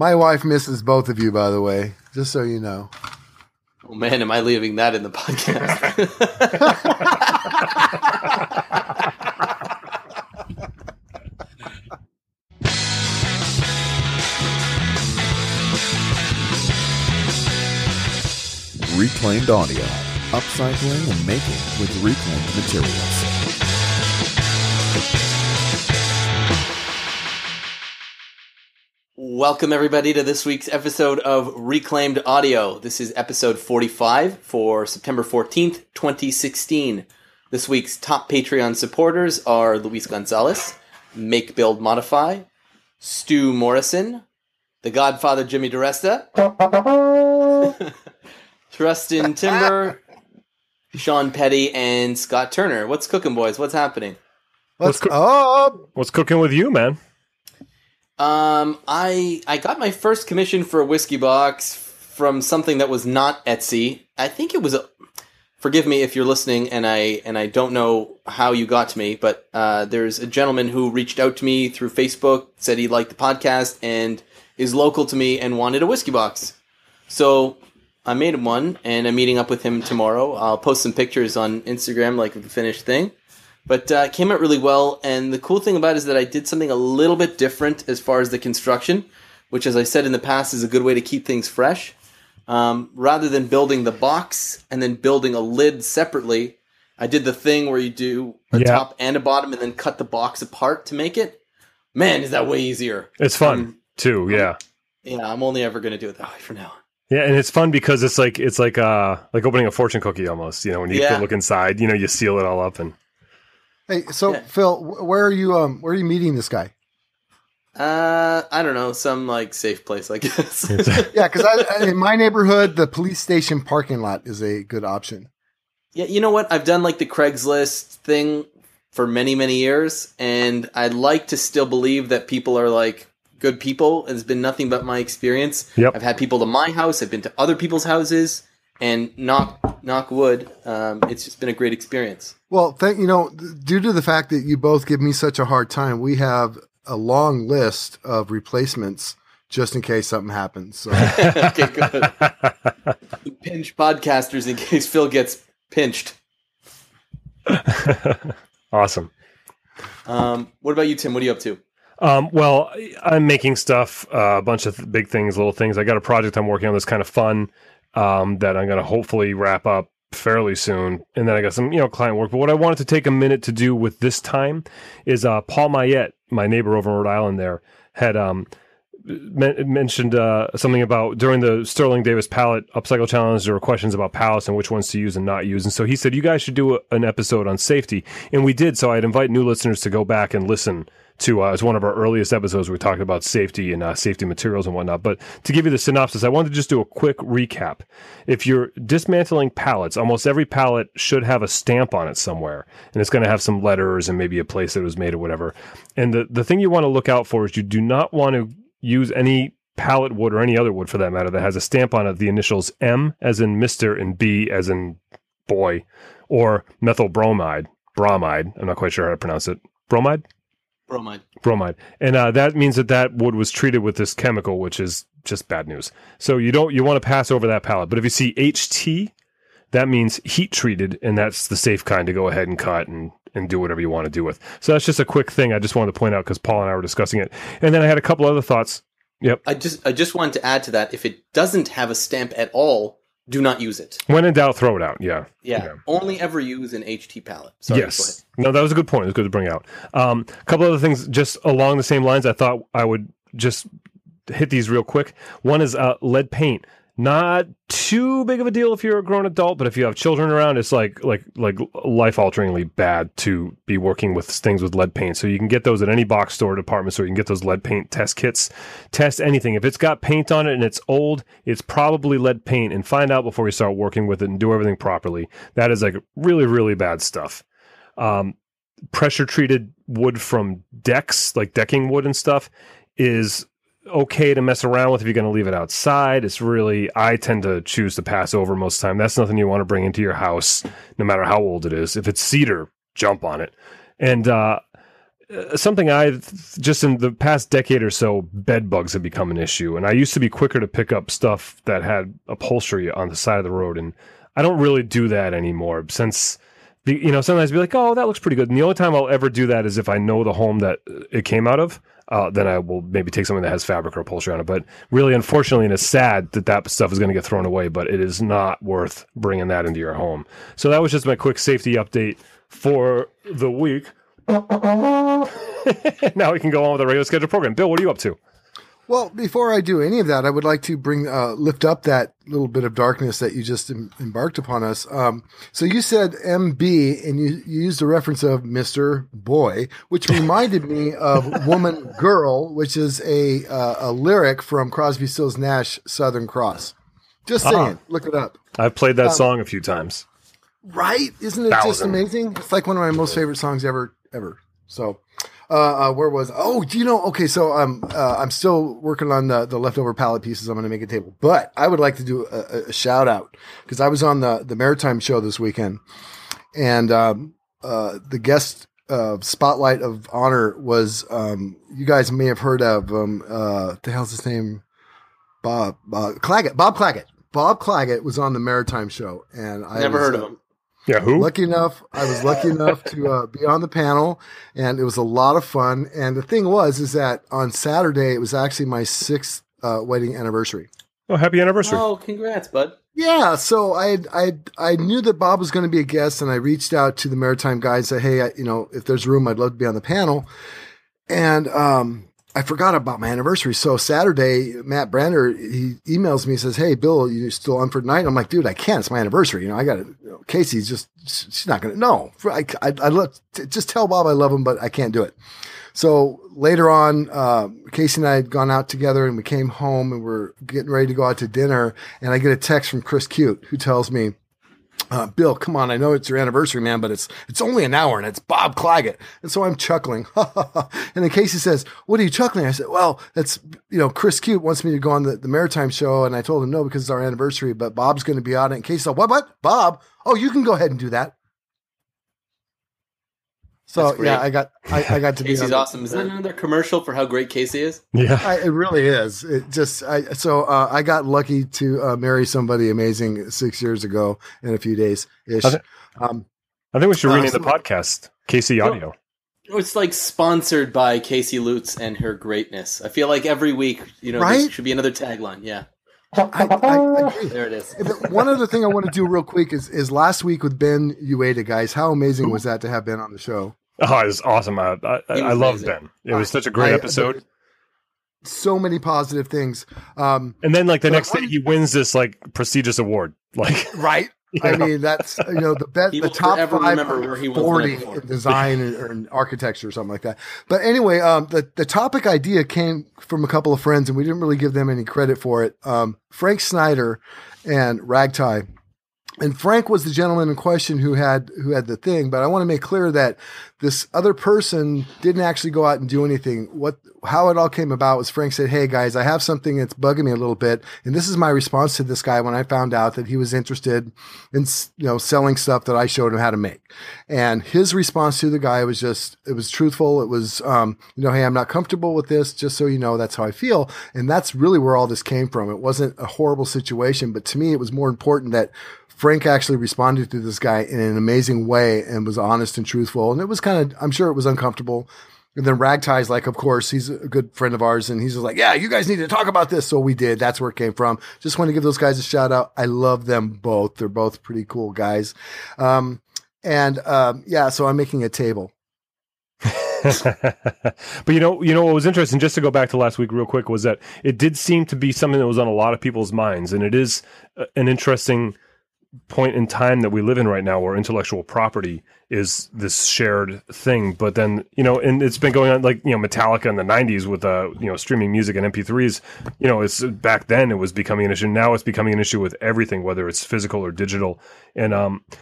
My wife misses both of you, by the way, just so you know. Oh, man, am I leaving that in the podcast? Reclaimed audio, upcycling and making with reclaimed materials. Welcome everybody to this week's episode of Reclaimed Audio. This is episode 45 for September 14th, 2016. This week's top Patreon supporters are Luis Gonzalez, Make Build Modify, Stu Morrison, the Godfather Jimmy DiResta, Tristan Timber, Sean Petty, and Scott Turner. What's cooking, boys? What's happening? What's cooking with you, man? I got my first commission for a whiskey box from something that was not Etsy. I think it was a, forgive me if you're listening and I don't know how you got to me, but there's a gentleman who reached out to me through Facebook, said he liked the podcast and is local to me and wanted a whiskey box. So I made him one, and I'm meeting up with him tomorrow. I'll post some pictures on Instagram, like the finished thing. But it came out really well, and the cool thing about it is that I did something a little bit different as far as the construction, which, as I said in the past, is a good way to keep things fresh. Rather than building the box and then building a lid separately, I did the thing where you do a top and a bottom and then cut the box apart to make it. Man, is that way easier. It's fun, too, yeah. Yeah, I'm only ever going to do it that way from now on. Yeah, and it's fun because it's like opening a fortune cookie almost. You know, when you look inside, you know, you seal it all up. And hey, so Phil, where are you meeting this guy? I don't know, some like safe place, I guess. Yeah, because in my neighborhood, the police station parking lot is a good option. Yeah, you know what? I've done like the Craigslist thing for many, many years, and I'd like to still believe that people are like good people. It's been nothing but my experience. Yep. I've had people to my house. I've been to other people's houses, and knock wood. It's just been a great experience. Well, due to the fact that you both give me such a hard time, we have a long list of replacements just in case something happens. So. Okay, good. We pinch podcasters in case Phil gets pinched. Awesome. What about you, Tim? What are you up to? Well, I'm making stuff, a bunch of big things, little things. I got a project I'm working on that's kind of fun that I'm going to hopefully wrap up fairly soon. And then I got some, client work. But what I wanted to take a minute to do with this time is Paul Mayotte, my neighbor over in Rhode Island there, had mentioned something about during the Sterling Davis palette upcycle challenge. There were questions about pallets and which ones to use and not use, and so he said you guys should do an episode on safety, and we did. So I'd invite new listeners to go back and listen to it was one of our earliest episodes where we talked about safety and safety materials and whatnot. But to give you the synopsis, I wanted to just do a quick recap. If you're dismantling pallets, almost every pallet should have a stamp on it somewhere, and it's going to have some letters and maybe a place that it was made or whatever. And the thing you want to look out for is you do not want to use any pallet wood or any other wood for that matter that has a stamp on it, the initials M as in Mr. and B as in boy, or methyl bromide. I'm not quite sure how to pronounce it. Bromide. And that means that wood was treated with this chemical, which is just bad news. So you want to pass over that pallet. But if you see HT, that means heat treated, and that's the safe kind to go ahead and cut and do whatever you want to do with. So that's just a quick thing I just wanted to point out because Paul and I were discussing it. And then I had a couple other thoughts. Yep. I just wanted to add to that. If it doesn't have a stamp at all, do not use it. When in doubt, throw it out. Yeah. Yeah. Only ever use an HT pallet. Sorry, yes. No, that was a good point. It was good to bring out. A couple other things just along the same lines. I thought I would just hit these real quick. One is lead paint. Not too big of a deal if you're a grown adult, but if you have children around, it's like life-alteringly bad to be working with things with lead paint. So you can get those at any box store, department store. You can get those lead paint test kits. Test anything. If it's got paint on it and it's old, it's probably lead paint, and find out before you start working with it and do everything properly. That is like really, really bad stuff. Pressure-treated wood from decks, like decking wood and stuff, is okay to mess around with if you're going to leave it outside. It's really, I tend to choose to pass over most of the time. That's nothing you want to bring into your house, no matter how old it is. If it's cedar, jump on it. And something just in the past decade or so, bed bugs have become an issue. And I used to be quicker to pick up stuff that had upholstery on the side of the road. And I don't really do that anymore since, you know, sometimes I'd be like, oh, that looks pretty good. And the only time I'll ever do that is if I know the home that it came out of. Then I will maybe take something that has fabric or upholstery on it. But really, unfortunately, and it's sad that that stuff is going to get thrown away, but it is not worth bringing that into your home. So that was just my quick safety update for the week. Now we can go on with the regular schedule program. Bill, what are you up to? Well, before I do any of that, I would like to lift up that little bit of darkness that you just embarked upon us. So you said MB, and you used a reference of Mr. Boy, which reminded me of Woman Girl, which is a lyric from Crosby, Stills, Nash, Southern Cross. Just saying. Look it up. I've played that song a few times. Right? Isn't it just amazing? It's like one of my most favorite songs ever. So... where was, oh, do you know, okay, so I'm still working on the leftover pallet pieces. I'm going to make a table, but I would like to do a shout out because I was on the Maritime Show this weekend, and the guest spotlight of honor was, you guys may have heard of, the hell's his name? Bob Claggett. Bob Claggett was on the Maritime Show, and I never heard of him. Yeah, who? I was lucky enough to be on the panel, and it was a lot of fun. And the thing is that on Saturday, it was actually my 6th wedding anniversary. Oh, happy anniversary. Oh, congrats, bud. Yeah, so I knew that Bob was going to be a guest, and I reached out to the Maritime guy and said, hey, if there's room, I'd love to be on the panel. And I forgot about my anniversary. So Saturday, Matt Brander, he emails me, says, hey, Bill, you still on for tonight? I'm like, dude, I can't. It's my anniversary. I got to, Casey's just, she's not going to know. Just tell Bob I love him, but I can't do it. So later on, Casey and I had gone out together, and we came home and we're getting ready to go out to dinner. And I get a text from Chris Cute, who tells me, Bill, come on, I know it's your anniversary, man, but it's only an hour, and it's Bob Claggett. And so I'm chuckling. And then Casey says, what are you chuckling? I said, well, that's, Chris Cute wants me to go on the Maritime Show. And I told him no, because it's our anniversary, but Bob's going to be on it. And Casey said, what? Bob? Oh, you can go ahead and do that. So yeah, I got to be. Casey's awesome. Is that another commercial for how great Casey is? Yeah, it really is. It just I got lucky to marry somebody amazing 6 years ago in a few days ish. I think we should rename the podcast Casey Audio. It's like sponsored by Casey Lutz and her greatness. I feel like every week, right? Should be another tagline. Yeah. I there it is. One other thing I want to do real quick is last week with Ben Uyeda, guys. How amazing was that to have Ben on the show? Oh, it was awesome. I loved Ben. It was such a great episode. So many positive things. And then the next day he wins this prestigious award. Right. I mean, that's, the top 540 in design or architecture or something like that. But anyway, the topic idea came from a couple of friends, and we didn't really give them any credit for it. Frank Snyder and Ragtime. And Frank was the gentleman in question who had the thing, but I want to make clear that this other person didn't actually go out and do anything. How it all came about was Frank said, hey guys, I have something that's bugging me a little bit, and this is my response to this guy when I found out that he was interested in selling stuff that I showed him how to make. And his response to the guy was just, it was truthful. It was, hey, I'm not comfortable with this, just so you know, that's how I feel. And that's really where all this came from. It wasn't a horrible situation, but to me, it was more important that Frank actually responded to this guy in an amazing way and was honest and truthful. And it was I'm sure it was uncomfortable. And then Ragtie's of course, he's a good friend of ours. And he's just yeah, you guys need to talk about this. So we did. That's where it came from. Just want to give those guys a shout out. I love them both. They're both pretty cool guys. So I'm making a table. But what was interesting, just to go back to last week real quick, was that it did seem to be something that was on a lot of people's minds. And it is an interesting point in time that we live in right now, where intellectual property is this shared thing. But then, and it's been going on Metallica in the 90s with, streaming music and MP3s, it's back then it was becoming an issue. Now it's becoming an issue with everything, whether it's physical or digital. And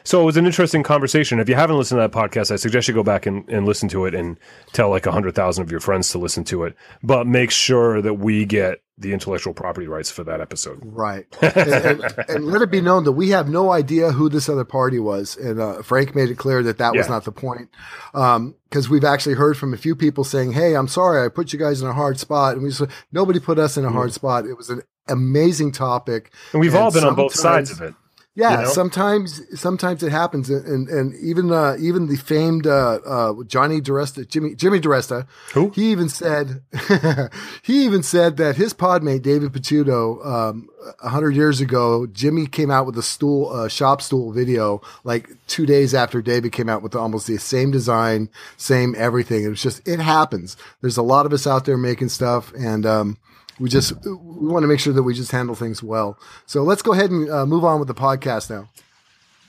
so it was an interesting conversation. If you haven't listened to that podcast, I suggest you go back and listen to it, and tell 100,000 of your friends to listen to it. But make sure that we get the intellectual property rights for that episode. Right. And let it be known that we have no idea who this other party was. And Frank made it clear that that was not the point. Because we've actually heard from a few people saying, hey, I'm sorry, I put you guys in a hard spot. And we just, nobody put us in a hard spot. It was an amazing topic. And we've all been on both sides of it. Yeah, you know? sometimes it happens, and even the famed Jimmy DiResta, who he even said that his podmate David Picciuto, 100 years ago, Jimmy came out with a stool, shop stool video, like 2 days after David came out with almost the same design, same everything. It was just, it happens. There's a lot of us out there making stuff, and we want to make sure that we just handle things well. So let's go ahead and move on with the podcast now.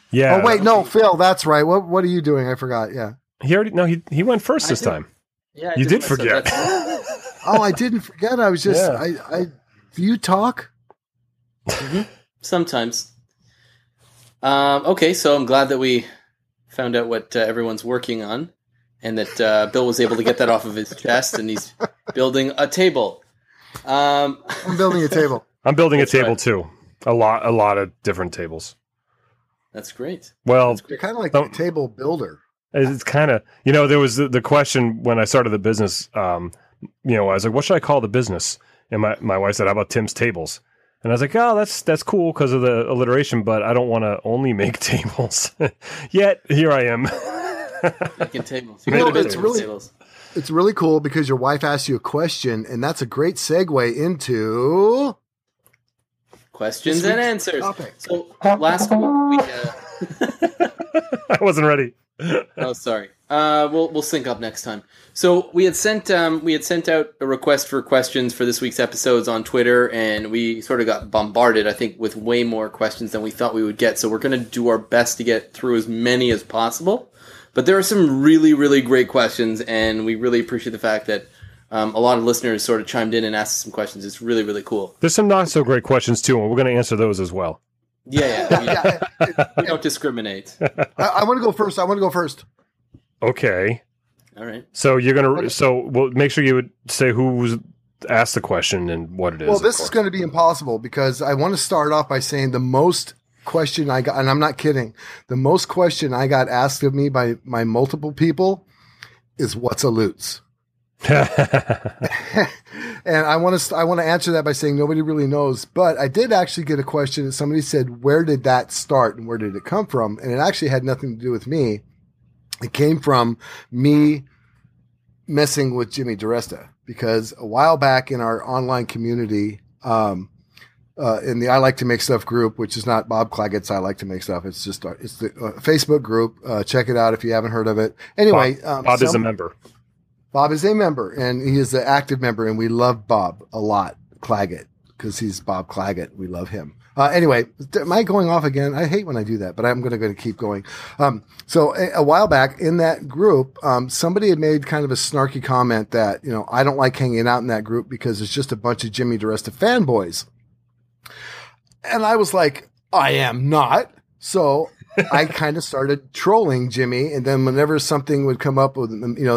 Yeah. Oh wait, no, Phil, that's right. What are you doing? I forgot. Yeah. He went first this time. Yeah. You did forget. Oh, I didn't forget. I was just. Yeah. I. Do you talk? Mm-hmm. Sometimes. Okay, so I'm glad that we found out what everyone's working on, and that Bill was able to get that off of his chest, and he's building a table. I'm building a table. I'm building a table too. A lot of different tables. That's great. Well, you're kind of like a table builder. It's kind of, there was the question when I started the business. I was like, what should I call the business? And my wife said, how about Tim's Tables? And I was like, oh, that's cool because of the alliteration, but I don't want to only make tables. Yet here I am. Making tables. It's really cool because your wife asked you a question, and that's a great segue into questions and answers. Topic. So last week I wasn't ready. Oh, sorry. We'll sync up next time. So we had sent out a request for questions for this week's episodes on Twitter, and we sort of got bombarded, I think, with way more questions than we thought we would get. So we're going to do our best to get through as many as possible. But there are some really, really great questions, and we really appreciate the fact that a lot of listeners sort of chimed in and asked some questions. It's really, really cool. There's some not-so-great questions, too, and we're going to answer those as well. We don't discriminate. I want to go first. Okay. All right. So you're going to – so we'll make sure you would say who was – asked the question and what it is. Well, this is going to be impossible because I want to start off by saying the most – question I got, and I'm not kidding, the most question I got asked of me by my multiple people is, what's a Lutz? And I want to answer that by saying nobody really knows, but I did actually get a question that somebody said, where did that start and where did it come from? And it actually had nothing to do with me. It came from me messing with Jimmy DiResta, because a while back in our online community, in the I Like to Make Stuff group, which is not Bob Claggett's I Like to Make Stuff. It's just it's the Facebook group. Check it out if you haven't heard of it. Anyway, Bob is a member. Bob is a member, and he is the active member, and we love Bob a lot, Claggett, because he's Bob Claggett. We love him. Anyway, am I going off again? I hate when I do that, but I'm going to keep going. So a while back in that group, somebody had made kind of a snarky comment that, I don't like hanging out in that group because it's just a bunch of Jimmy DiResta fanboys. And I was like, I am not. So I kind of started trolling Jimmy. And then whenever something would come up with,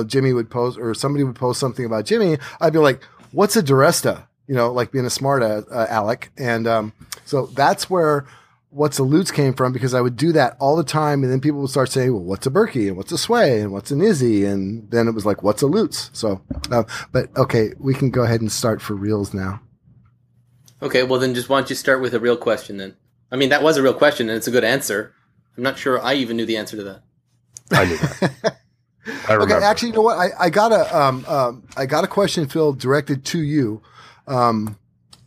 Jimmy would post or somebody would post something about Jimmy, I'd be like, what's a DiResta? Like being a smart Alec. And so that's where what's a Lutz came from, because I would do that all the time. And then people would start saying, well, what's a Berkey? And what's a Sway? And what's an Izzy? And then it was like, what's a Lutz? So, but okay, we can go ahead and start for reals now. Okay, well then just why don't you start with a real question then. I mean, that was a real question and it's a good answer. I'm not sure I even knew the answer to that. I knew that. I remember. Okay, actually, you know what? I got a question, Phil, directed to you on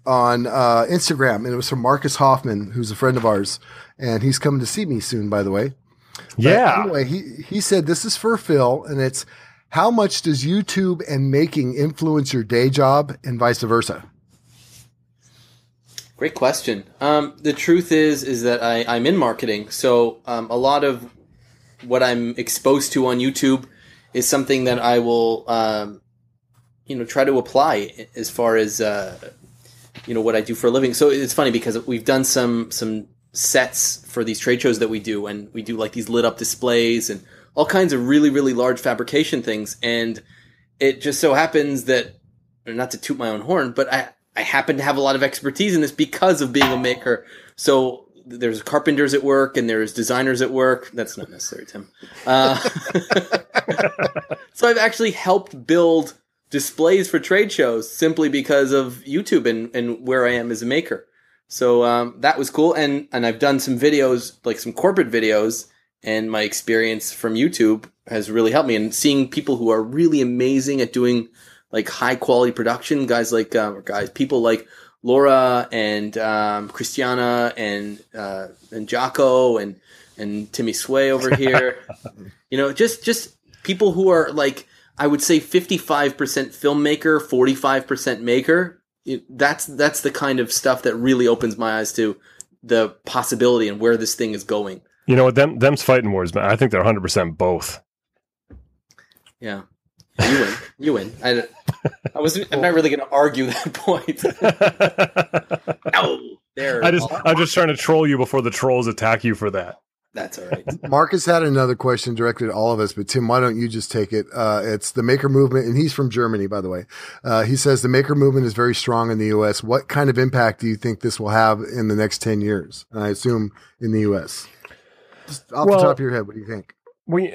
Instagram, and it was from Marcus Hoffman, who's a friend of ours, and he's coming to see me soon, by the way. Yeah. But anyway, he said, this is for Phil, and it's, how much does YouTube and making influence your day job and vice versa? Great question. The truth is that I'm in marketing, so a lot of what I'm exposed to on YouTube is something that I will, try to apply as far as what I do for a living. So it's funny because we've done some sets for these trade shows that we do, and we do like these lit up displays and all kinds of really, really large fabrication things. And it just so happens that, not to toot my own horn, but I I happen to have a lot of expertise in this because of being a maker. So there's carpenters at work and there's designers at work. That's not necessary, Tim. So I've actually helped build displays for trade shows simply because of YouTube and where I am as a maker. So that was cool. And I've done some videos, like some corporate videos, and my experience from YouTube has really helped me. And seeing people who are really amazing at doing like high quality production, people like Laura and Christiana and Jocko and Timmy Sway over here, you know, just people who are like, I would say 55% filmmaker, 45% maker. That's the kind of stuff that really opens my eyes to the possibility and where this thing is going. You know what? Them's fighting words, man. I think they're 100% both. Yeah. You win. I wasn't. I'm not really going to argue that point. No, there. I'm just trying to troll you before the trolls attack you for that. That's all right. Marcus had another question directed at all of us, but Tim, why don't you just take it? It's the maker movement, and he's from Germany, by the way. He says the maker movement is very strong in the U.S. What kind of impact do you think this will have in the next 10 years? And I assume in the U.S. Just off the top of your head, what do you think? Good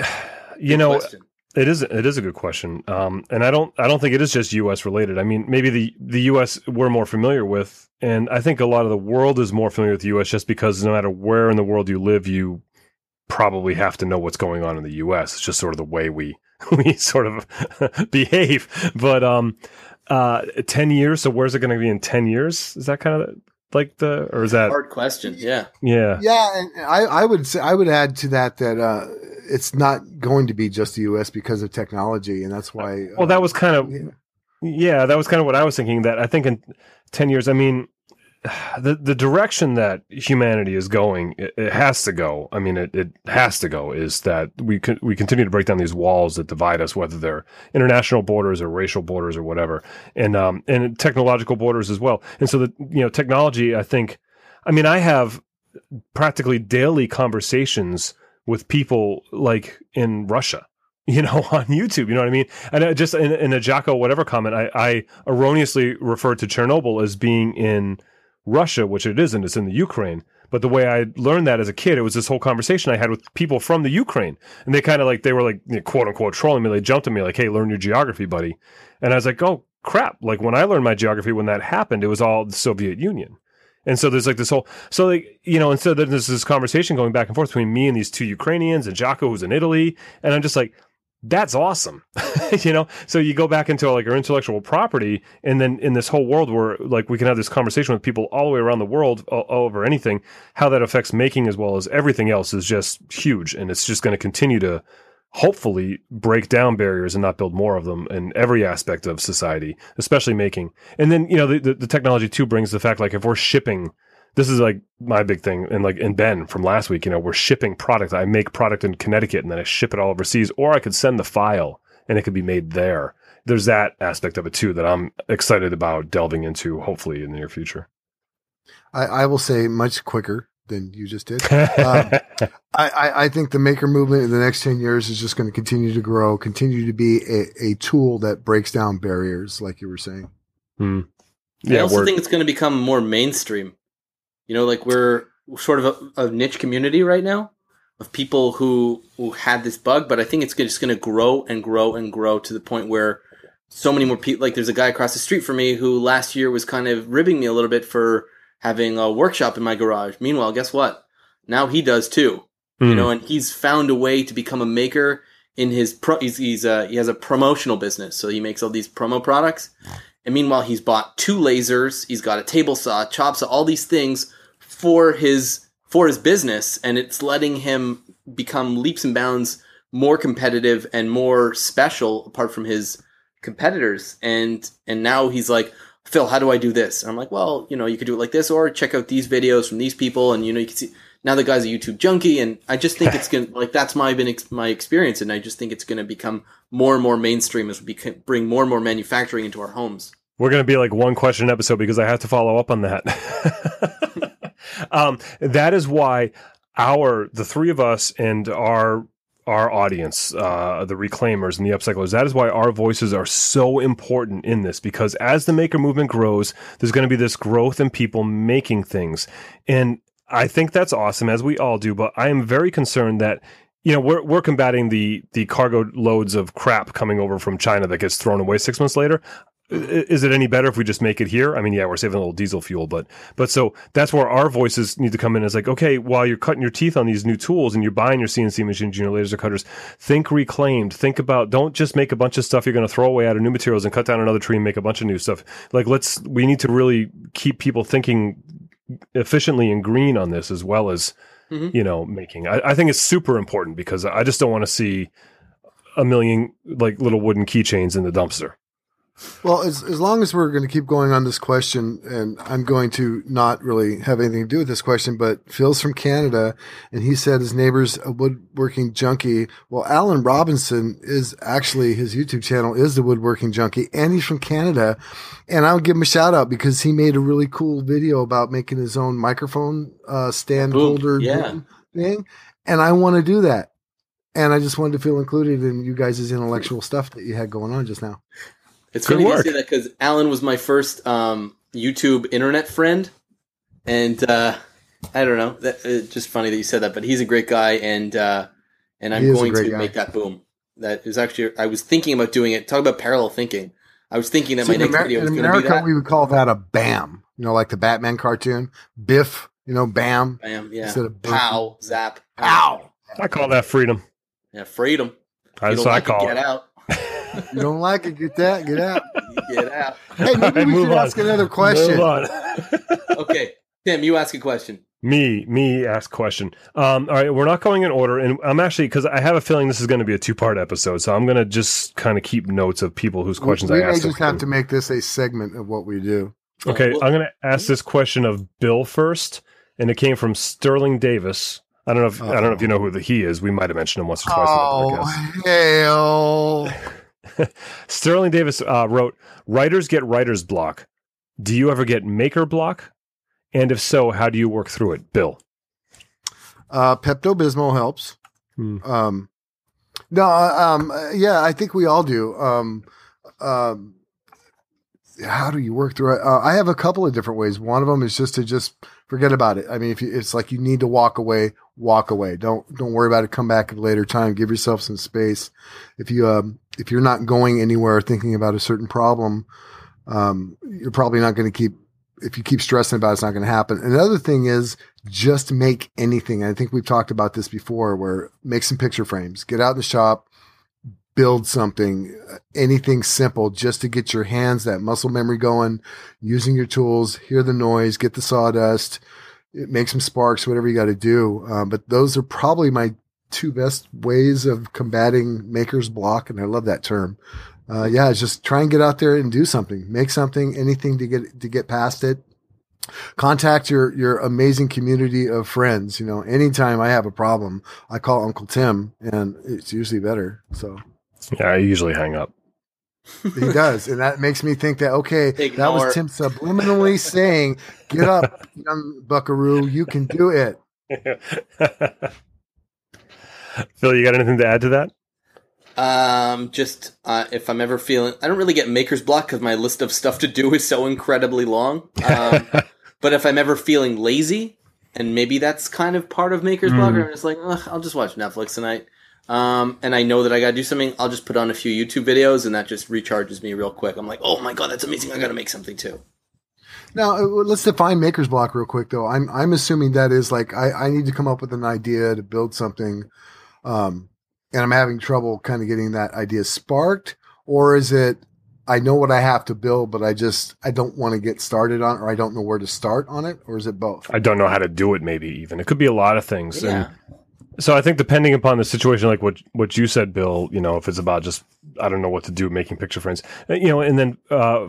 question. It is a good question. And I don't think it is just U.S. related. I mean, maybe the U.S. we're more familiar with, and I think a lot of the world is more familiar with the U.S. just because no matter where in the world you live, you probably have to know what's going on in the U.S. It's just sort of the way we sort of behave. But 10 years, so where's it going to be in 10 years? Is that kind of or is that hard question? Yeah. Yeah. Yeah. And I would add to that it's not going to be just the US because of technology. And that's why, that was kind of what I was thinking, that I think in 10 years, I mean, the direction that humanity is going, it has to go. I mean, it has to go is that we continue to break down these walls that divide us, whether they're international borders or racial borders or whatever, and technological borders as well. And so technology, I have practically daily conversations with people like in Russia, you know, on YouTube, you know what I mean? And I just in a Jocko whatever comment, I erroneously referred to Chernobyl as being in Russia, which it isn't, it's in the Ukraine. But the way I learned that as a kid, it was this whole conversation I had with people from the Ukraine. And they kind of like, they were like, you know, quote unquote trolling me. They jumped at me like, hey, learn your geography, buddy. And I was like, oh crap. Like when I learned my geography, when that happened, it was all the Soviet Union. And so there's like this whole, so like, you know, and so there's this conversation going back and forth between me and these two Ukrainians and Jocko who's in Italy. And I'm just like, that's awesome. You know, so you go back into like our intellectual property, and then in this whole world where like we can have this conversation with people all the way around the world over anything, how that affects making as well as everything else is just huge. And it's just going to continue to hopefully break down barriers and not build more of them in every aspect of society, especially making. And then, you know, the technology too brings the fact, like if we're shipping, this is like my big thing, and Ben from last week, you know, we're shipping product. I make product in Connecticut and then I ship it all overseas, or I could send the file and it could be made there. There's that aspect of it too that I'm excited about delving into, hopefully in the near future. I will say much quicker than you just did. I think the maker movement in the next 10 years is just going to continue to grow, continue to be a tool that breaks down barriers, like you were saying. Mm. Yeah, I also think it's going to become more mainstream. You know, like we're sort of a niche community right now of people who had this bug, but I think it's just going to grow and grow and grow to the point where so many more people, like there's a guy across the street from me who last year was kind of ribbing me a little bit for having a workshop in my garage. Meanwhile, guess what? Now he does too, you know, and he's found a way to become a maker in his he has a promotional business. So he makes all these promo products. And meanwhile, he's bought 2 lasers. He's got a table saw, chop saw, all these things for his business, and it's letting him become leaps and bounds more competitive and more special apart from his competitors. And now he's like, Phil, how do I do this? And I'm like, well, you know, you could do it like this, or check out these videos from these people, and you know, you can see now the guy's a YouTube junkie. And I just think it's gonna that's my experience, and I just think it's gonna become more and more mainstream as we bring more and more manufacturing into our homes. We're gonna be like one question an episode because I have to follow up on that. That is why the three of us and our our audience, the reclaimers and the upcyclers. That is why our voices are so important in this, because as the maker movement grows, there's going to be this growth in people making things. And I think that's awesome, as we all do, but I am very concerned that, you know, we're combating the cargo loads of crap coming over from China that gets thrown away 6 months later. Is it any better if we just make it here? I mean, yeah, we're saving a little diesel fuel, but so that's where our voices need to come in. It's like, okay, while you're cutting your teeth on these new tools and you're buying your CNC machines, your laser cutters, think reclaimed. Think about, don't just make a bunch of stuff you're going to throw away out of new materials and cut down another tree and make a bunch of new stuff. Like, we need to really keep people thinking efficiently and green on this, as well as, you know, making. I think it's super important, because I just don't want to see a million like little wooden keychains in the dumpster. Well, as long as we're going to keep going on this question, and I'm going to not really have anything to do with this question, but Phil's from Canada, and he said his neighbor's a woodworking junkie. Well, Alan Robinson is actually, his YouTube channel is The Woodworking Junkie, and he's from Canada. And I'll give him a shout out because he made a really cool video about making his own microphone stand holder thing. And I want to do that. And I just wanted to feel included in you guys' intellectual stuff that you had going on just now. It's funny you say that, because Alan was my first YouTube internet friend, and I don't know. It's just funny that you said that, but he's a great guy, and I'm going to make that boom. That is actually, I was thinking about doing it. Talk about parallel thinking. I was thinking that my next video was going to be that. In America, we would call that a BAM. You know, like the Batman cartoon, Biff. You know, BAM. BAM. Yeah. Instead of pow, zap, pow. I call that freedom. Yeah, freedom. That's what I call it. Get out. You don't like it? Get that? Get out! Get out! Hey, maybe we should ask another question. Move on. Okay, Tim, you ask a question. Me ask question. All right, we're not going in order, and I'm actually, because I have a feeling this is going to be a two-part episode, so I'm going to just kind of keep notes of people whose questions I asked. We just have to make this a segment of what we do. Okay, I'm going to ask this question of Bill first, and it came from Sterling Davis. I don't know if you know who he is. We might have mentioned him once or twice on the podcast. Hell. Sterling Davis wrote, "Writers get writer's block. Do you ever get maker block? And if so, how do you work through it?" Bill. Pepto-Bismol helps. Yeah, I think we all do. How do you work through it? I have a couple of different ways. One of them is just to forget about it. I mean, if it's like you need to walk away. Don't worry about it. Come back at a later time. Give yourself some space. If you're not going anywhere or thinking about a certain problem, you're probably not going to keep. If you keep stressing about it, it's not going to happen. Another thing is just make anything. I think we've talked about this before. Where make some picture frames. Get out in the shop. Build something, anything simple, just to get your hands, that muscle memory going, using your tools, hear the noise, get the sawdust, make some sparks, whatever you got to do. But those are probably my two best ways of combating maker's block. And I love that term. Yeah, just try and get out there and do something, make something, anything to get past it. Contact your amazing community of friends. You know, anytime I have a problem, I call Uncle Tim, and it's usually better. So. Yeah, I usually hang up. He does, and that makes me think that, okay, that was Tim subliminally saying, get up, young buckaroo, you can do it. Phil, you got anything to add to that? If I'm ever feeling, I don't really get maker's block because my list of stuff to do is so incredibly long. But if I'm ever feeling lazy, and maybe that's kind of part of maker's block, or I'm just like, I'll just watch Netflix tonight. And I know that I got to do something. I'll just put on a few YouTube videos, and that just recharges me real quick. I'm like, oh my God, that's amazing. I got to make something too. Now, let's define maker's block real quick though. I'm assuming that is like, I need to come up with an idea to build something. And I'm having trouble kind of getting that idea sparked, or is it, I know what I have to build, but I don't want to get started on it, or I don't know where to start on it, or is it both? I don't know how to do it, maybe even. It could be a lot of things. Yeah. And so I think depending upon the situation, like what you said, Bill, you know, if it's about just, I don't know what to do, making picture frames, you know, and then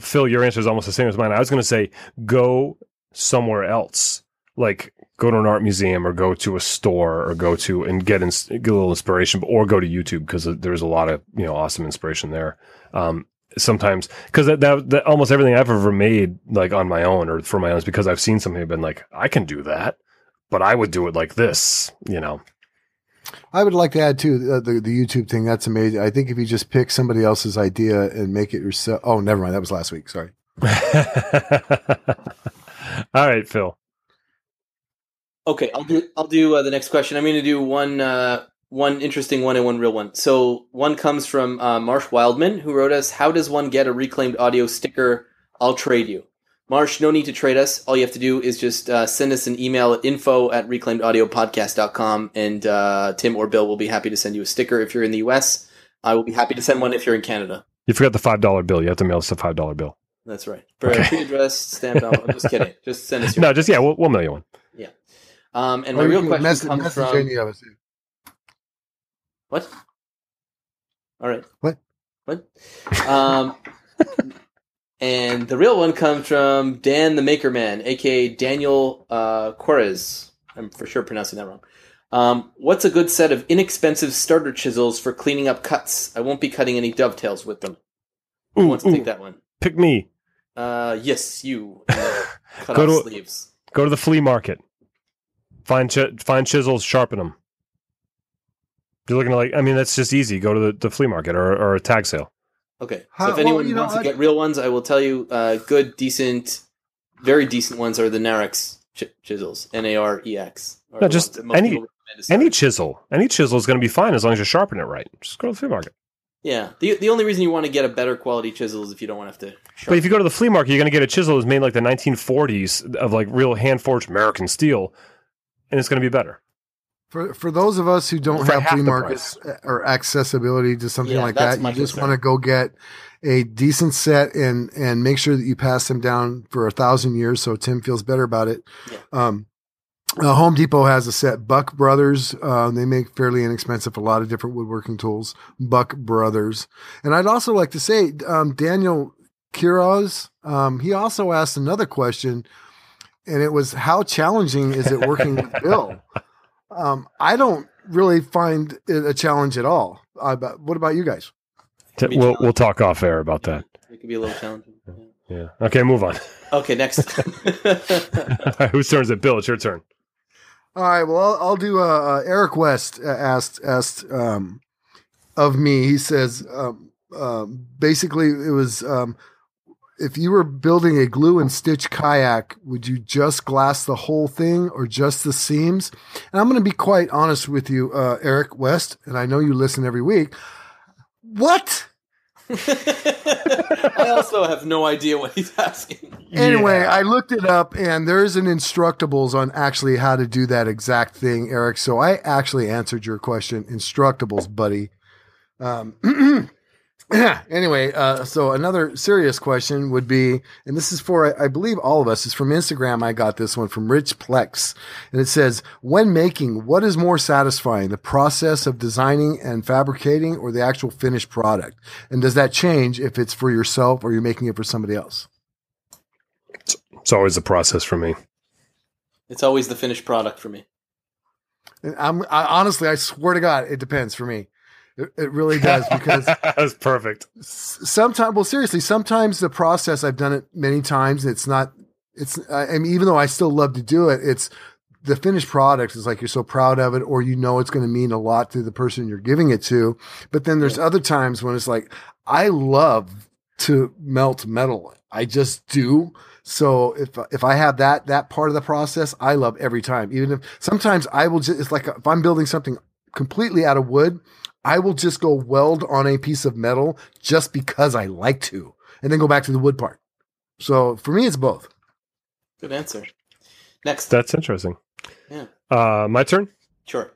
Phil, your answer is almost the same as mine. I was going to say, go somewhere else. Like go to an art museum or go to a store or go to and get a little inspiration, or go to YouTube, because there's a lot of, you know, awesome inspiration there. Sometimes because that almost everything I've ever made, like on my own or for my own, is because I've seen something and been like, I can do that, but I would do it like this, you know. I would like to add too the YouTube thing. That's amazing. I think if you just pick somebody else's idea and make it yourself. Oh, never mind. That was last week. Sorry. All right, Phil. Okay, I'll do the next question. I'm going to do one interesting one and one real one. So one comes from Marsh Wildman, who wrote us, "How does one get a Reclaimed Audio sticker? I'll trade you." Marsh, no need to trade us. All you have to do is just send us an email at info@reclaimedaudiopodcast.com, and Tim or Bill will be happy to send you a sticker if you're in the U.S. I will be happy to send one if you're in Canada. You forgot the $5 bill. You have to mail us the $5 bill. That's right. Okay. Pre-addressed, stamped envelope. I'm just kidding. Just send us your one. Just, yeah, we'll mail you one. Yeah. And my real question comes from... Any of us. What? All right. What? And the real one comes from Dan the Maker Man, a.k.a. Daniel Quiroz. I'm for sure pronouncing that wrong. What's a good set of inexpensive starter chisels for cleaning up cuts? I won't be cutting any dovetails with them. Who wants to take that one? Pick me. Yes, you. Cut off sleeves. Go to the flea market. Find chisels, sharpen them. You're looking like, I mean, that's just easy. Go to the flea market or a tag sale. Okay. So if anyone wants to get real ones, I will tell you good, decent, very decent ones are the Narex chisels. N-A-R-E-X. No, just any chisel. Any chisel is going to be fine as long as you sharpen it right. Just go to the flea market. Yeah. The only reason you want to get a better quality chisel is if you don't want to have to sharpen. But if you go to the flea market, you're going to get a chisel that's made in like the 1940s of like real hand-forged American steel, and it's going to be better. For those of us who don't have flea markets or accessibility to something like that, you just want to go get a decent set and make sure that you pass them down for 1,000 years so Tim feels better about it. Yeah. Home Depot has a set. Buck Brothers, they make fairly inexpensive a lot of different woodworking tools. Buck Brothers. And I'd also like to say Daniel Quiroz, he also asked another question, and it was, how challenging is it working with Bill? I don't really find it a challenge at all. What about you guys? We'll talk off air about that. It could be a little challenging. Yeah. Okay, move on. Okay, next. All right, whose turn is it? Bill, it's your turn. All right, well, I'll do Eric West asked of me. He says, basically, it was... if you were building a glue and stitch kayak, would you just glass the whole thing or just the seams? And I'm going to be quite honest with you, Eric West, and I know you listen every week. What? I also have no idea what he's asking. Anyway, yeah. I looked it up, and there is an Instructables on actually how to do that exact thing, Eric. So I actually answered your question. Instructables, buddy. Anyway, so another serious question would be, and this is for, I believe, all of us. It's from Instagram. I got this one from Rich Plex. And it says, when making, what is more satisfying, the process of designing and fabricating or the actual finished product? And does that change if it's for yourself or you're making it for somebody else? It's always the process for me. It's always the finished product for me. And honestly, I swear to God, it depends for me. It really does, because that's perfect. Sometimes, well, seriously, sometimes the process, I've done it many times. I mean, even though I still love to do it, it's the finished product is like, you're so proud of it, or, you know, it's going to mean a lot to the person you're giving it to. But then there's other times when it's like, I love to melt metal. I just do. So if I have that part of the process, I love every time, even if sometimes I will just, it's like, if I'm building something completely out of wood, I will just go weld on a piece of metal just because I like to, and then go back to the wood part. So for me, it's both. Good answer. Next. That's interesting. Yeah. My turn? Sure.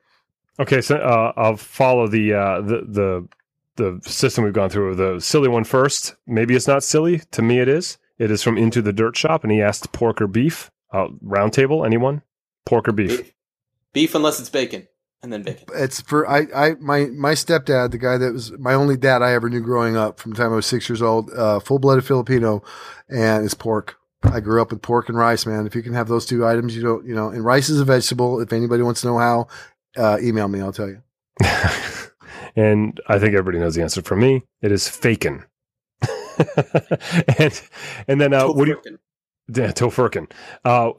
Okay, so I'll follow the system we've gone through. The silly one first. Maybe it's not silly. To me, it is. It is from Into the Dirt Shop, and he asked pork or beef. Round table, anyone? Pork or beef? Beef unless it's bacon. And then bacon. It's for my stepdad, the guy that was my only dad I ever knew growing up from the time I was 6 years old, full-blooded Filipino, and it's pork. I grew up with pork and rice, man. If you can have those two items, you know, and rice is a vegetable. If anybody wants to know how, email me, I'll tell you. And I think everybody knows the answer for me. It is fakin. And then tofurkin.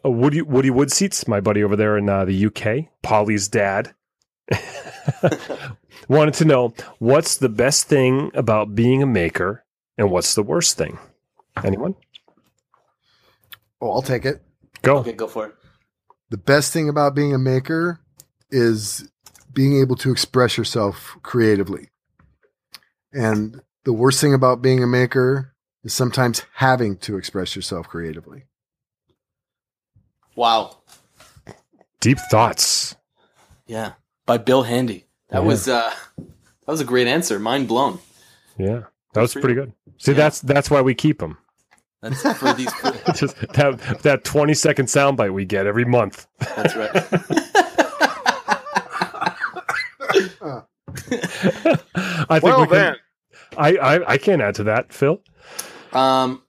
Woody Wood seats, my buddy over there in the UK, Polly's dad. Wanted to know, what's the best thing about being a maker and what's the worst thing? Anyone? Oh, I'll take it. Go. Okay, go for it. The best thing about being a maker is being able to express yourself creatively. And the worst thing about being a maker is sometimes having to express yourself creatively. Wow. Deep thoughts. Yeah. By Bill Handy. That was a great answer. Mind blown. Yeah. That was pretty good. See, yeah. That's why we keep them. That's for these just that 20-second soundbite we get every month. That's right. I think I can't add to that, Phil. The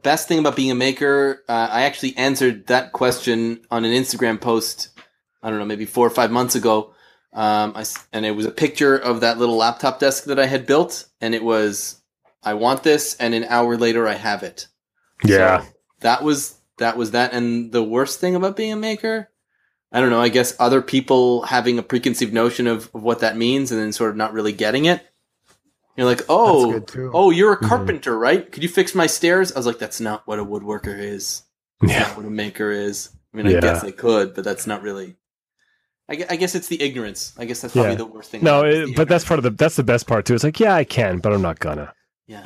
best thing about being a maker, I actually answered that question on an Instagram post, I don't know, maybe 4 or 5 months ago. And it was a picture of that little laptop desk that I had built, and it was, I want this, and an hour later I have it. Yeah. So that was that. And the worst thing about being a maker, I don't know, I guess other people having a preconceived notion of what that means and then sort of not really getting it. You're like, oh, you're a carpenter, mm-hmm. right? Could you fix my stairs? I was like, that's not what a woodworker is. That's not what a maker is. I mean, I guess they could, but that's not really... I guess it's the ignorance. I guess that's probably the worst thing. No, but that's part of that's the best part too. It's like, yeah, I can, but I'm not gonna. Yeah.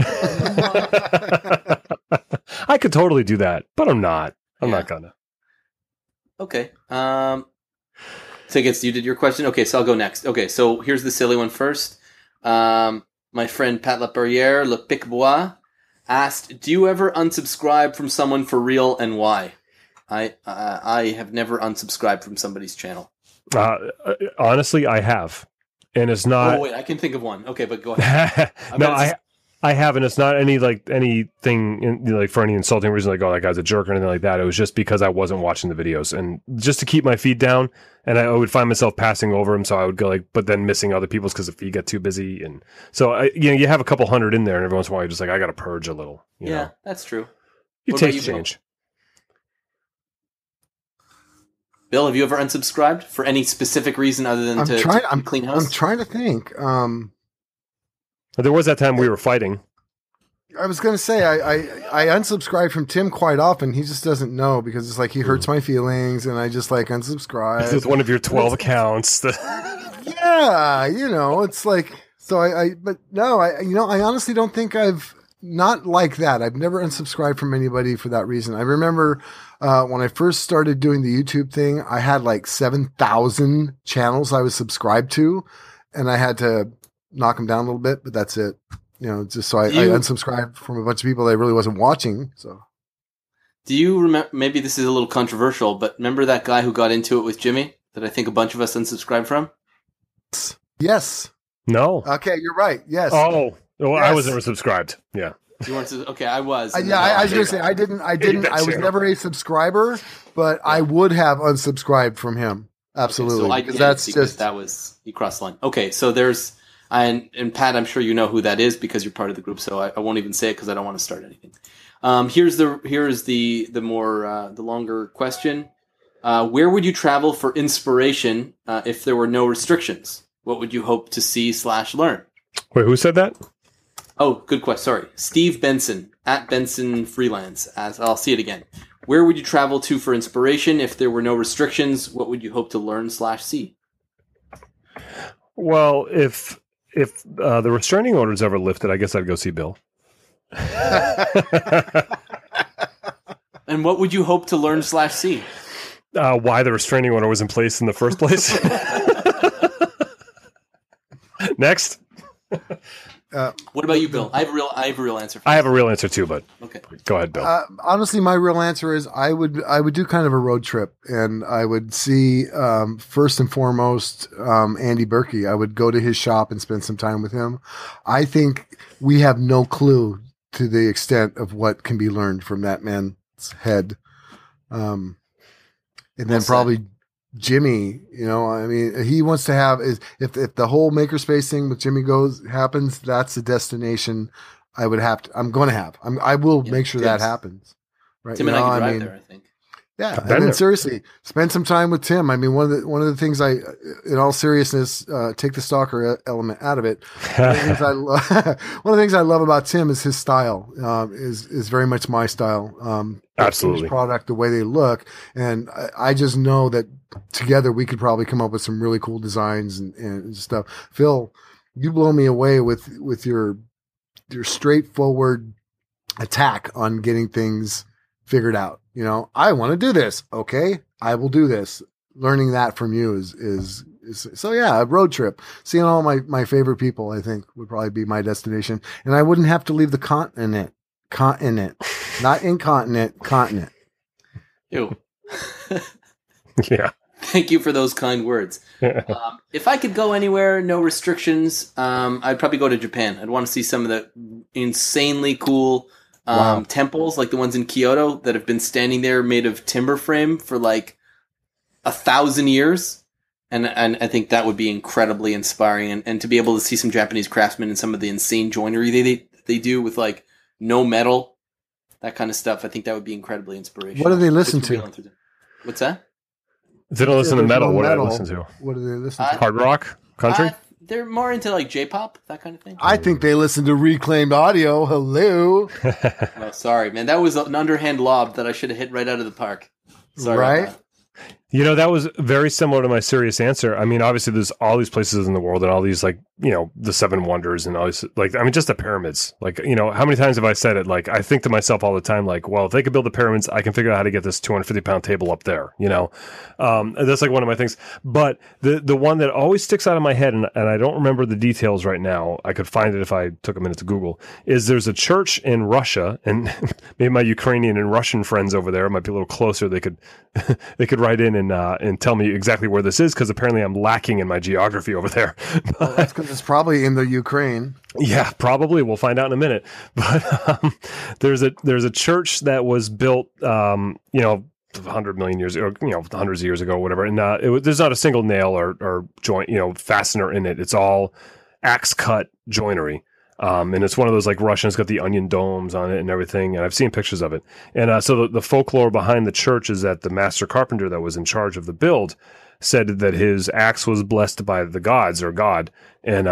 I could totally do that, but I'm not. I'm not gonna. Okay. Tickets, you did your question. Okay, so I'll go next. Okay, so here's the silly one first. My friend Pat Laperriere, Le Picbois, asked, "Do you ever unsubscribe from someone for real, and why?" I have never unsubscribed from somebody's channel. Honestly, I have, and it's not. Oh wait, I can think of one. Okay, but go ahead. No, I haven't. It's not anything for any insulting reason, like, oh, that guy's a jerk or anything like that. It was just because I wasn't watching the videos, and just to keep my feed down. And I would find myself passing over him, so I would go like, but then missing other people's because the feed got too busy, and so you have a couple hundred in there, and every once in a while you're just like, I got to purge a little. You know? That's true. You take change. Bill, have you ever unsubscribed for any specific reason other than to clean house? I'm trying to think. There was that time we were fighting. I was going to say, I unsubscribe from Tim quite often. He just doesn't know because it's like he hurts my feelings and I just like unsubscribe. This is one of your 12 accounts. Yeah, you know, it's like, so I honestly don't think I've not like that. I've never unsubscribed from anybody for that reason. I remember when I first started doing the YouTube thing, I had like 7,000 channels I was subscribed to, and I had to knock them down a little bit, but that's it. You know, just so I unsubscribed from a bunch of people that I really wasn't watching. So, do you remember? Maybe this is a little controversial, but remember that guy who got into it with Jimmy that I think a bunch of us unsubscribed from? Yes. No. Okay, you're right. Yes. Oh. Well, yes. I was never subscribed. Yeah. You weren't okay, I was. Yeah, I was going to say, I didn't. I was never a subscriber, but I would have unsubscribed from him. Absolutely. Okay, so you crossed the line. Okay, so there's, and Pat, I'm sure you know who that is because you're part of the group, so I won't even say it because I don't want to start anything. Here's the longer question. Where would you travel for inspiration if there were no restrictions? What would you hope to see/learn? Wait, who said that? Oh, good question. Sorry. Steve Benson, @BensonFreelance. I'll see it again. Where would you travel to for inspiration if there were no restrictions? What would you hope to learn/see? Well, if the restraining order is ever lifted, I guess I'd go see Bill. And what would you hope to learn/see? Why the restraining order was in place in the first place. Next. What about you, Bill? I have a real answer. I have a real answer too, but okay. Go ahead, Bill. Honestly, my real answer is I would do kind of a road trip, and I would see first and foremost Andy Berkey. I would go to his shop and spend some time with him. I think we have no clue to the extent of what can be learned from that man's head, and then probably. Jimmy, you know, I mean, he wants to have is if the whole makerspace thing with Jimmy happens, that's the destination I would have to. I'm going to have. I will make sure that happens. Right? Tim and I can drive there, I think. Yeah. And then seriously, spend some time with Tim. I mean, one of the things I, in all seriousness, take the stalker element out of it. One of the things I love about Tim is his style, is very much my style. Absolutely. Product, the way they look. And I just know that together we could probably come up with some really cool designs and stuff. Phil, you blow me away with your straightforward attack on getting things figured out. You know, I want to do this. Okay, I will do this. Learning that from you is so, yeah, a road trip. Seeing all my favorite people, I think, would probably be my destination. And I wouldn't have to leave the continent. Continent. Not incontinent, continent. Ew. Yeah. Thank you for those kind words. If I could go anywhere, no restrictions, I'd probably go to Japan. I'd want to see some of the insanely cool temples, like the ones in Kyoto that have been standing there made of timber frame for like 1,000 years. And I think that would be incredibly inspiring. And to be able to see some Japanese craftsmen and some of the insane joinery they do with like no metal, that kind of stuff. I think that would be incredibly inspirational. What do they listen to? What's that? They don't listen to metal. What do they listen to? What do they listen to? Hard rock? Country? They're more into like J-pop, that kind of thing. I think they listen to Reclaimed Audio. Hello. Oh, sorry, man. That was an underhand lob that I should have hit right out of the park. Sorry. Right? You know, that was very similar to my serious answer. I mean, obviously, there's all these places in the world and all these, like, you know, the Seven Wonders and all these, like, I mean, just the pyramids. Like, you know, how many times have I said it? Like, I think to myself all the time, like, well, if they could build the pyramids, I can figure out how to get this 250-pound table up there, you know? That's, like, one of my things. But the one that always sticks out of my head, and I don't remember the details right now, I could find it if I took a minute to Google, is there's a church in Russia, and maybe my Ukrainian and Russian friends over there might be a little closer. They could they could write in and tell me exactly where this is, because apparently I'm lacking in my geography over there. Well, that's because it's probably in the Ukraine. Yeah, probably. We'll find out in a minute. But there's a church that was built, 100 million years, or hundreds of years ago, whatever. And there's not a single nail or joint, fastener in it. It's all axe cut joinery. And it's one of those like Russian, it's got the onion domes on it and everything. And I've seen pictures of it. And so the folklore behind the church is that the master carpenter that was in charge of the build said that his axe was blessed by the gods or God. And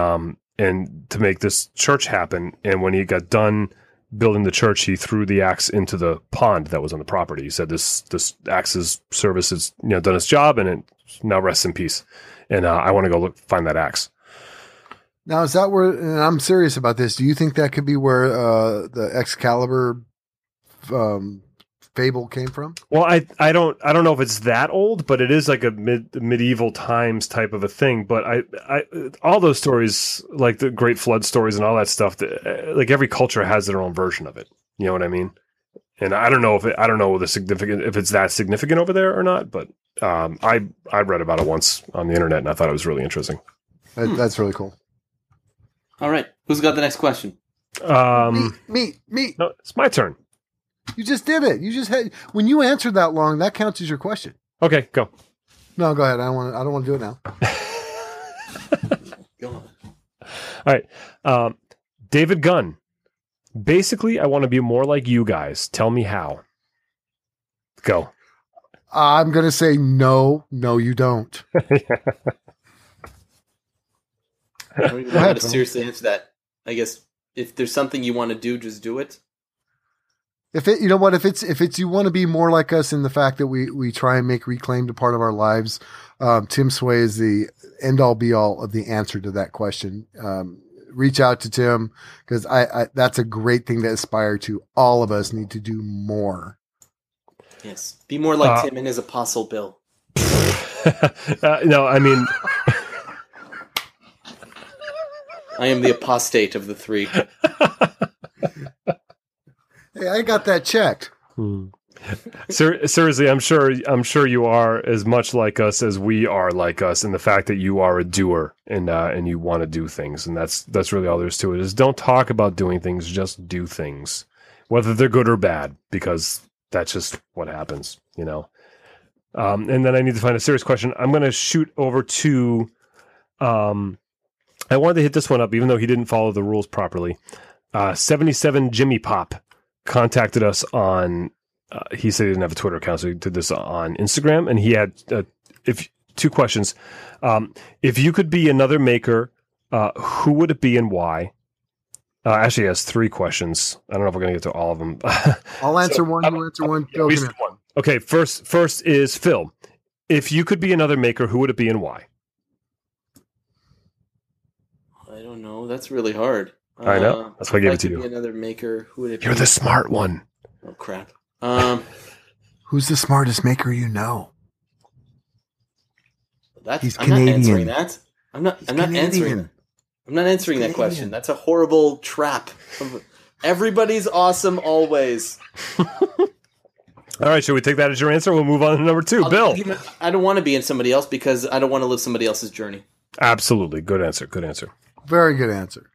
to make this church happen. And when he got done building the church, he threw the axe into the pond that was on the property. He said, this axe's service has done its job and it now rests in peace. And I want to go find that axe. Now, is that where, and I'm serious about this, do you think that could be where the Excalibur fable came from? Well, I don't know if it's that old, but it is like a medieval times type of a thing. But I all those stories, like the great flood stories and all that stuff, like every culture has their own version of it. You know what I mean? And I don't know if it's that significant over there or not, but I read about it once on the internet and I thought it was really interesting. That's really cool. All right. Who's got the next question? Me. No, it's my turn. You just did it. You just had, when you answered that long, that counts as your question. Okay, go. No, go ahead. I don't want to do it now. Go on. All right. David Gunn. Basically, I want to be more like you guys. Tell me how. Go. I'm going to say no, you don't. I don't even know how to seriously answer that. I guess if there's something you want to do, just do it. If you want to be more like us in the fact that we try and make Reclaimed a part of our lives, Tim Sway is the end all be all of the answer to that question. Reach out to Tim because I that's a great thing to aspire to. All of us need to do more. Yes, be more like Tim and his apostle Bill. No, I mean. I am the apostate of the three. Hey, I got that checked. Seriously, I'm sure you are as much like us as we are like us, and the fact that you are a doer and you want to do things, and that's really all there is to it. Is don't talk about doing things, just do things, whether they're good or bad, because that's just what happens, And then I need to find a serious question. I'm going to shoot over to. I wanted to hit this one up, even though he didn't follow the rules properly. 77 Jimmy Pop contacted us on he said he didn't have a Twitter account, so he did this on Instagram. And he had two questions. If you could be another maker, who would it be and why? Actually, he has three questions. I don't know if we're going to get to all of them. I'll answer one. You answer one. Yeah, one. Okay, first is Phil. If you could be another maker, who would it be and why? I don't know. That's really hard. I know. That's why I gave it to you. Another maker. Who would it be? You're the smart one. Oh, crap. Who's the smartest maker you know? He's Canadian. Not answering that. I'm not answering that question. That's a horrible trap. Everybody's awesome always. All right, should we take that as your answer? We'll move on to number two. Bill. I don't want to be in somebody else because I don't want to live somebody else's journey. Absolutely. Good answer. Good answer. Very good answer.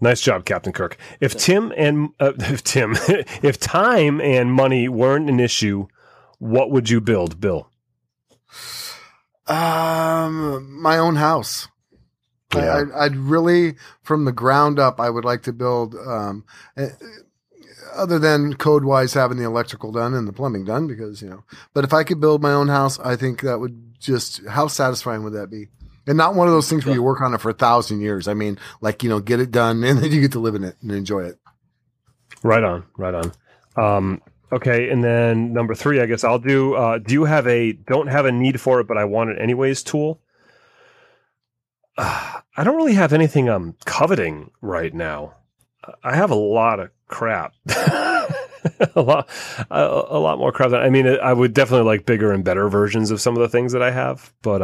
Nice job, Captain Kirk. If time and money weren't an issue, what would you build, Bill? My own house. Yeah. I'd really, from the ground up, I would like to build, other than code-wise having the electrical done and the plumbing done, because, but if I could build my own house, I think that would just, how satisfying would that be? And not one of those things where you work on it for 1,000 years. I mean, get it done and then you get to live in it and enjoy it. Right on. Okay, and then number three, I guess I'll do. Do you have don't have a need for it, but I want it anyways tool? I don't really have anything I'm coveting right now. I have a lot of crap, a lot more crap. I mean, I would definitely like bigger and better versions of some of the things that I have, but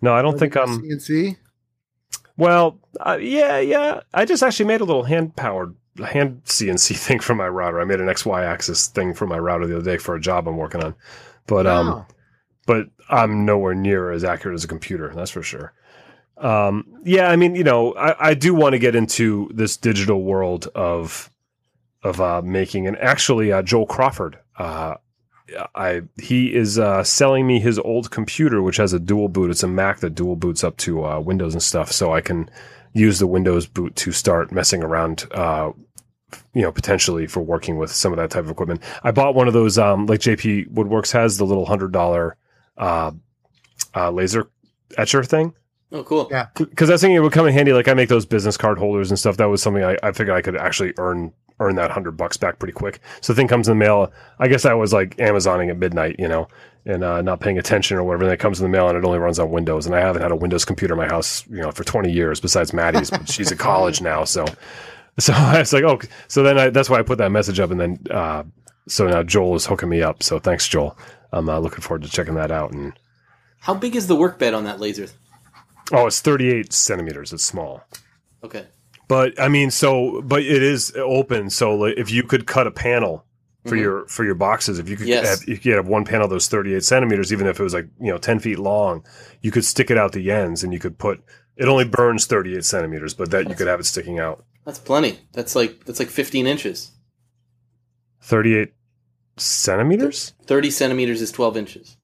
no, I don't think I'm CNC. Well, yeah. I just actually made a little hand CNC thing for my router. I made an XY axis thing for my router the other day for a job I'm working on, but wow. But I'm nowhere near as accurate as a computer. That's for sure. Yeah, I mean, I do want to get into this digital world of making, and actually, Joel Crawford, he is selling me his old computer, which has a dual boot. It's a Mac that dual boots up to Windows and stuff, so I can use the Windows boot to start messing around, potentially for working with some of that type of equipment. I bought one of those, like JP Woodworks has the little $100 laser etcher thing. Oh, cool. Yeah. Because I was thinking it would come in handy. Like I make those business card holders and stuff. That was something I figured I could actually earn that $100 back pretty quick. So the thing comes in the mail. I guess I was like Amazoning at midnight, and not paying attention or whatever. And it comes in the mail and it only runs on Windows. And I haven't had a Windows computer in my house, for 20 years besides Maddie's. But she's at college now. So I was like, oh, so then that's why I put that message up. And then, so now Joel is hooking me up. So thanks, Joel. I'm looking forward to checking that out. And how big is the work bed on that laser? Oh, it's 38 centimeters. It's small. Okay. But I mean, but it is open. So like, if you could cut a panel for your boxes, if you could have one panel that was 38 centimeters, even if it was 10 feet long, you could stick it out the ends and you could put, it only burns 38 centimeters, but you could have it sticking out. That's plenty. That's like 15 inches. 38 centimeters? 30 centimeters is 12 inches.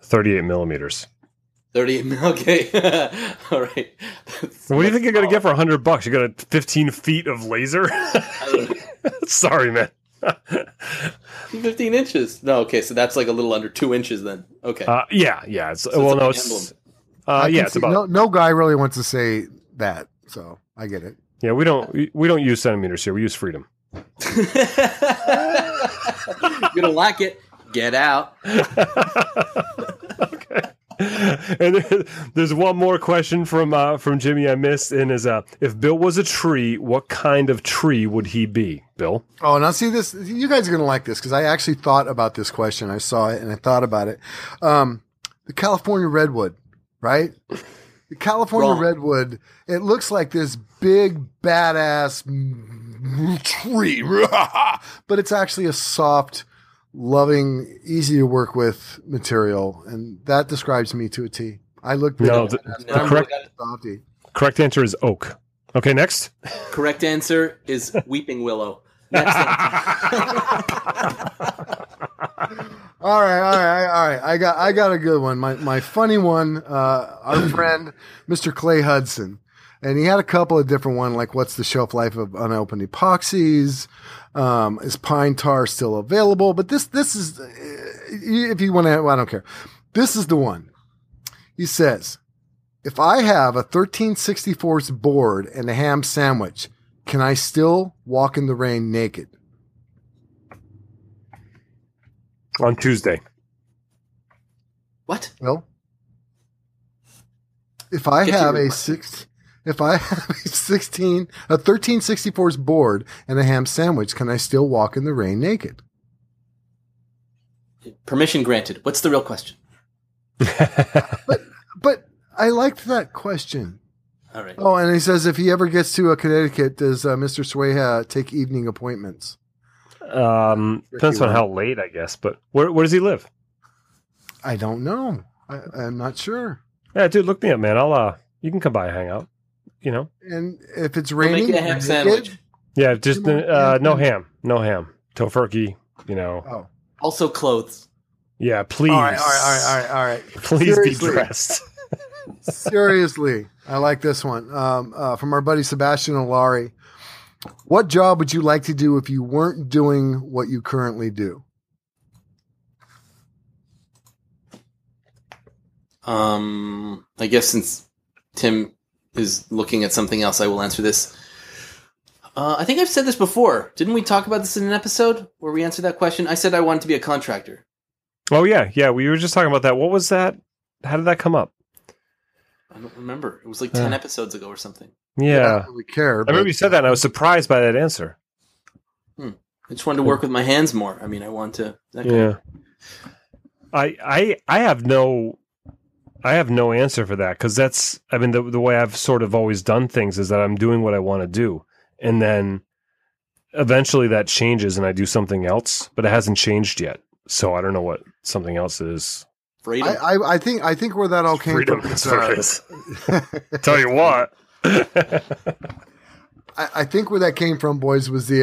38 millimeters. 38. Okay. All right. What do you think you're going to get for $100? You got 15 feet of laser? Sorry, man. 15 inches. No, okay. So that's like a little under 2 inches then. Okay. Yeah. It's, so well, it's no, it's, yeah, it's about. No guy really wants to say that. So I get it. Yeah. We don't use centimeters here. We use freedom. You don't like it. Get out. Okay. And there's one more question from Jimmy I missed, and is if Bill was a tree, what kind of tree would he be, Bill? Oh, now see this. You guys are going to like this because I actually thought about this question. I saw it and I thought about it. The California redwood, right? The California redwood. It looks like this big badass tree, but it's actually a soft, loving, easy to work with material, and that describes me to a T. I look correct answer is oak. Okay, next. Correct answer is weeping willow. Next. All right. I got a good one. My funny one. Our friend, Mr. Clay Hudson. And he had a couple of different ones, like what's the shelf life of unopened epoxies? Is pine tar still available? But this is, if you want to, well, I don't care. This is the one. He says, if I have a 1364's board and a ham sandwich, can I still walk in the rain naked? On Tuesday. What? Well, if I have a 1364's board and a ham sandwich, can I still walk in the rain naked? Permission granted. What's the real question? But I liked that question. All right. Oh, and he says if he ever gets to Connecticut, does Mr. Sueja take evening appointments? Depends on how late, I guess. But where does he live? I don't know. I'm not sure. Yeah, dude, look me up, man. I'll you can come by and hang out. You know. And if it's raining, make it a ham sandwich. Yeah, just no ham, tofurkey. You know. Oh. Also clothes. Yeah, please. All right. Please Seriously. Be dressed. Seriously. I like this one. From our buddy Sebastian Alari. What job would you like to do if you weren't doing what you currently do? I guess since Tim is looking at something else, I will answer this. I think I've said this before. Didn't we talk about this in an episode where we answered that question? I said I wanted to be a contractor. Oh, yeah. Yeah, we were just talking about that. What was that? How did that come up? I don't remember. It was like 10 episodes ago or something. Yeah. I don't really care. I remember you said that, and I was surprised by that answer. I just wanted to work with my hands more. I mean, I want to. I have no answer for that, because that's, I mean, the way I've sort of always done things is that I'm doing what I want to do. And then eventually that changes and I do something else, but it hasn't changed yet. So I don't know what something else is. Freedom. I think where that all came from. Tell you what. I think where that came from, boys, was the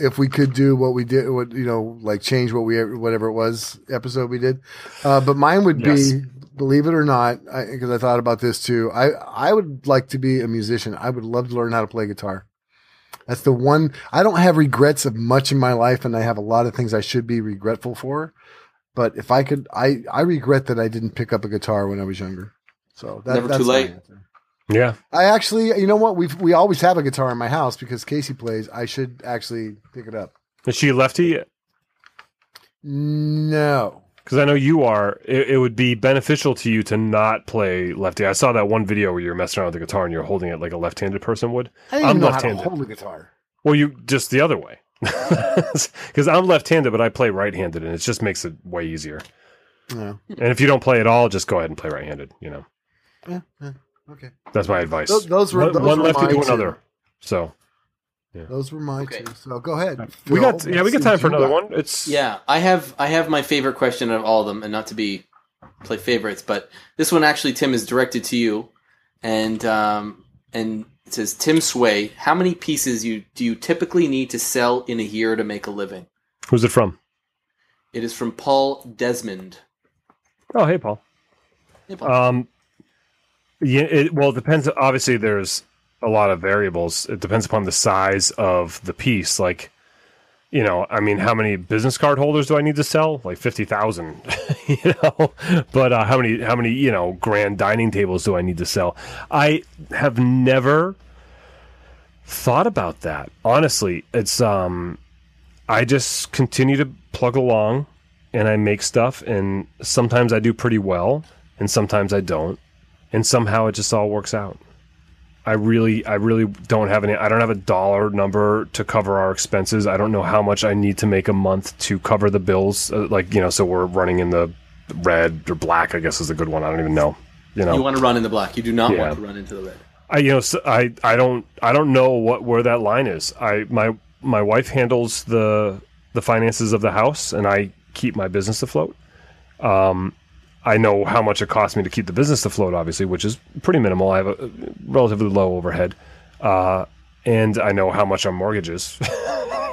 if we could do what we did, what, you know, like change whatever it was episode we did. But mine would be, believe it or not, because I thought about this too. I would like to be a musician. I would love to learn how to play guitar. That's the one. I don't have regrets of much in my life, and I have a lot of things I should be regretful for. But if I could, I regret that I didn't pick up a guitar when I was younger. So that's too late. Yeah. I actually, you know what? We always have a guitar in my house because Casey plays. I should actually pick it up. Is she lefty? No. Because I know you are. It would be beneficial to you to not play lefty. I saw that one video where you were messing around with the guitar and you're holding it like a left-handed person would. I'm left-handed. How to hold a guitar. Well, you just the other way. Because I'm left-handed, but I play right-handed, and it just makes it way easier. Yeah. And if you don't play at all, just go ahead and play right-handed. You know. Yeah. Okay. That's my advice. Those were lefty to another. So. Yeah. Those were mine too. So go ahead. Phil, we got time for another one. It's I have my favorite question of all of them, and not to play favorites, but this one actually, Tim, is directed to you, and it says, Tim Sway, how many pieces do you typically need to sell in a year to make a living? Who's it from? It is from Paul Desmond. Oh, hey, Paul. Yeah. It depends. Obviously, there's a lot of variables. It depends upon the size of the piece. Like, you know, I mean, how many business card holders do I need to sell? Like 50,000, you know. But how many, you know, grand dining tables do I need to sell? I have never thought about that. Honestly, it's I just continue to plug along, and I make stuff, and sometimes I do pretty well, and sometimes I don't, and somehow it just all works out. I really don't have any. I don't have a dollar number to cover our expenses. I don't know how much I need to make a month to cover the bills. Like, you know, so we're running in the red or black, I guess is a good one. I don't even know. You know, you want to run in the black. You do not want to run into the red. I don't know where that line is. My wife handles the finances of the house, and I keep my business afloat. I know how much it costs me to keep the business afloat, obviously, which is pretty minimal. I have a relatively low overhead, and I know how much our mortgage is.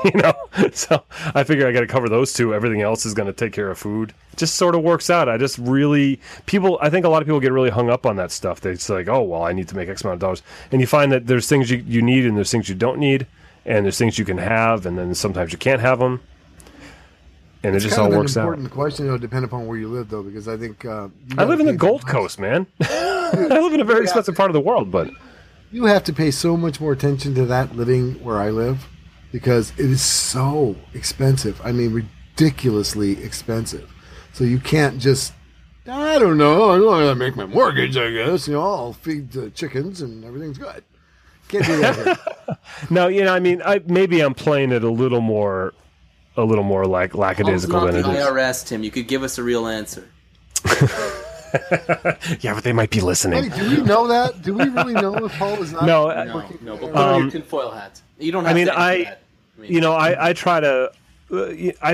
you know? So I figure I got to cover those two. Everything else is going to take care of food. It just sort of works out. I just really, I think a lot of people get really hung up on that stuff. They're just like, oh, well, I need to make X amount of dollars. And you find that there's things you need and there's things you don't need. And there's things you can have, and then sometimes you can't have them. And it just all works out. It's an important question. It'll depend upon where you live, though, because I think... I live in the Gold Coast, man. I live in a very expensive part of the world, but... You have to pay so much more attention to that living where I live, because it is so expensive. I mean, ridiculously expensive. So you can't just, I don't know, I want to make my mortgage, I guess. You know, I'll feed the chickens and everything's good. Can't do that. No, you know, I mean, maybe I'm playing it a little more like lackadaisical than it is. It's not the IRS, Tim. You could give us a real answer. Yeah, but they might be listening. Wait, do we know that? Do we really know if Paul is not? No. But put on your tinfoil hat. You don't have to answer that. I mean, you know, I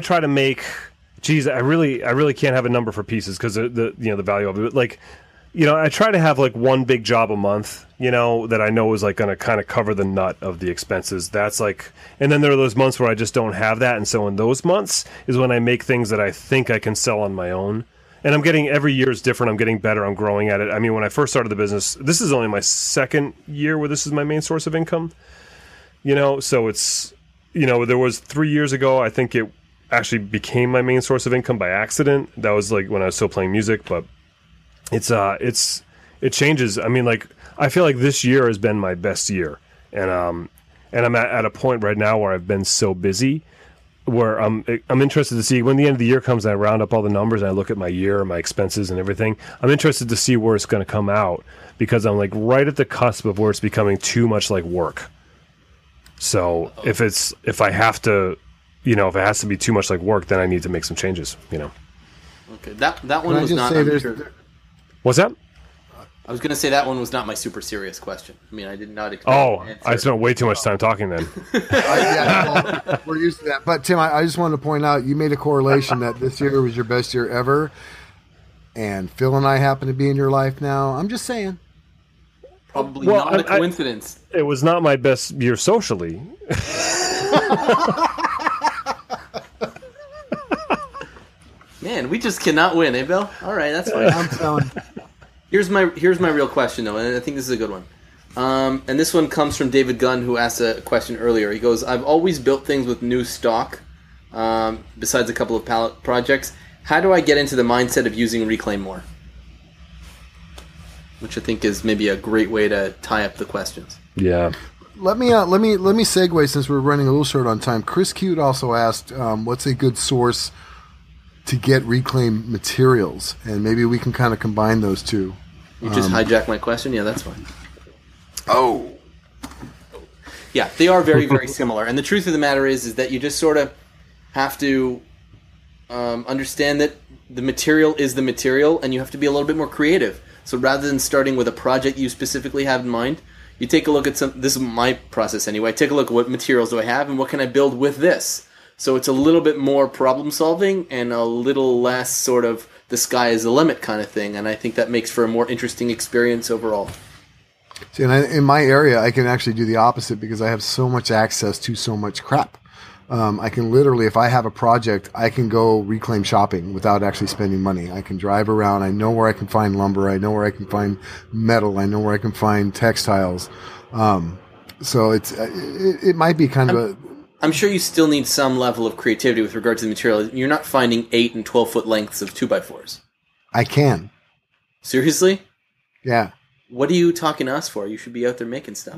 try to make. Geez, I really can't have a number for pieces because the value of it, but like. You know, I try to have like one big job a month, you know, that I know is like going to kind of cover the nut of the expenses. That's like, and then there are those months where I just don't have that. And so in those months is when I make things that I think I can sell on my own. And I'm getting, every year is different. I'm getting better. I'm growing at it. I mean, when I first started the business, this is only my second year where this is my main source of income, you know, so it's, you know, there was 3 years ago, I think it actually became my main source of income by accident. That was like when I was still playing music, but it changes. I mean, like, I feel like this year has been my best year, and I'm at a point right now where I've been so busy, where I'm interested to see when the end of the year comes. And I round up all the numbers and I look at my year, my expenses, and everything. I'm interested to see where it's going to come out because I'm like right at the cusp of where it's becoming too much like work. So if I have to, you know, if it has to be too much like work, then I need to make some changes. You know. Okay, that one was not. What's that? I was going to say that one was not my super serious question. I mean, I did not expect I spent way too much time talking then. Yeah, well, we're used to that. But, Tim, I just wanted to point out, you made a correlation that this year was your best year ever, and Phil and I happen to be in your life now. I'm just saying. Probably not a coincidence. It was not my best year socially. Man, we just cannot win, eh, Bill? All right, that's fine. I'm telling. Here's my real question, though, and I think this is a good one. And this one comes from David Gunn, who asked a question earlier. He goes, I've always built things with new stock, besides a couple of pallet projects. How do I get into the mindset of using Reclaim More? Which I think is maybe a great way to tie up the questions. Yeah. Let me segue, since we're running a little short on time. Chris Cute also asked, what's a good source to get reclaimed materials, and maybe we can kind of combine those two. You just hijacked my question? Yeah, that's fine. Oh. Yeah, they are very, very similar. And the truth of the matter is that you just sort of have to understand that the material is the material, and you have to be a little bit more creative. So rather than starting with a project you specifically have in mind, you take a look at some – this is my process anyway. Take a look at what materials do I have and what can I build with this. So it's a little bit more problem-solving and a little less sort of the sky is the limit kind of thing, and I think that makes for a more interesting experience overall. See, and in my area, I can actually do the opposite because I have so much access to so much crap. I can literally, if I have a project, I can go reclaim shopping without actually spending money. I can drive around. I know where I can find lumber. I know where I can find metal. I know where I can find textiles. So it might be kind of a... I'm sure you still need some level of creativity with regard to the material. You're not finding 8 and 12-foot lengths of 2x4s. I can. Seriously? Yeah. What are you talking to us for? You should be out there making stuff.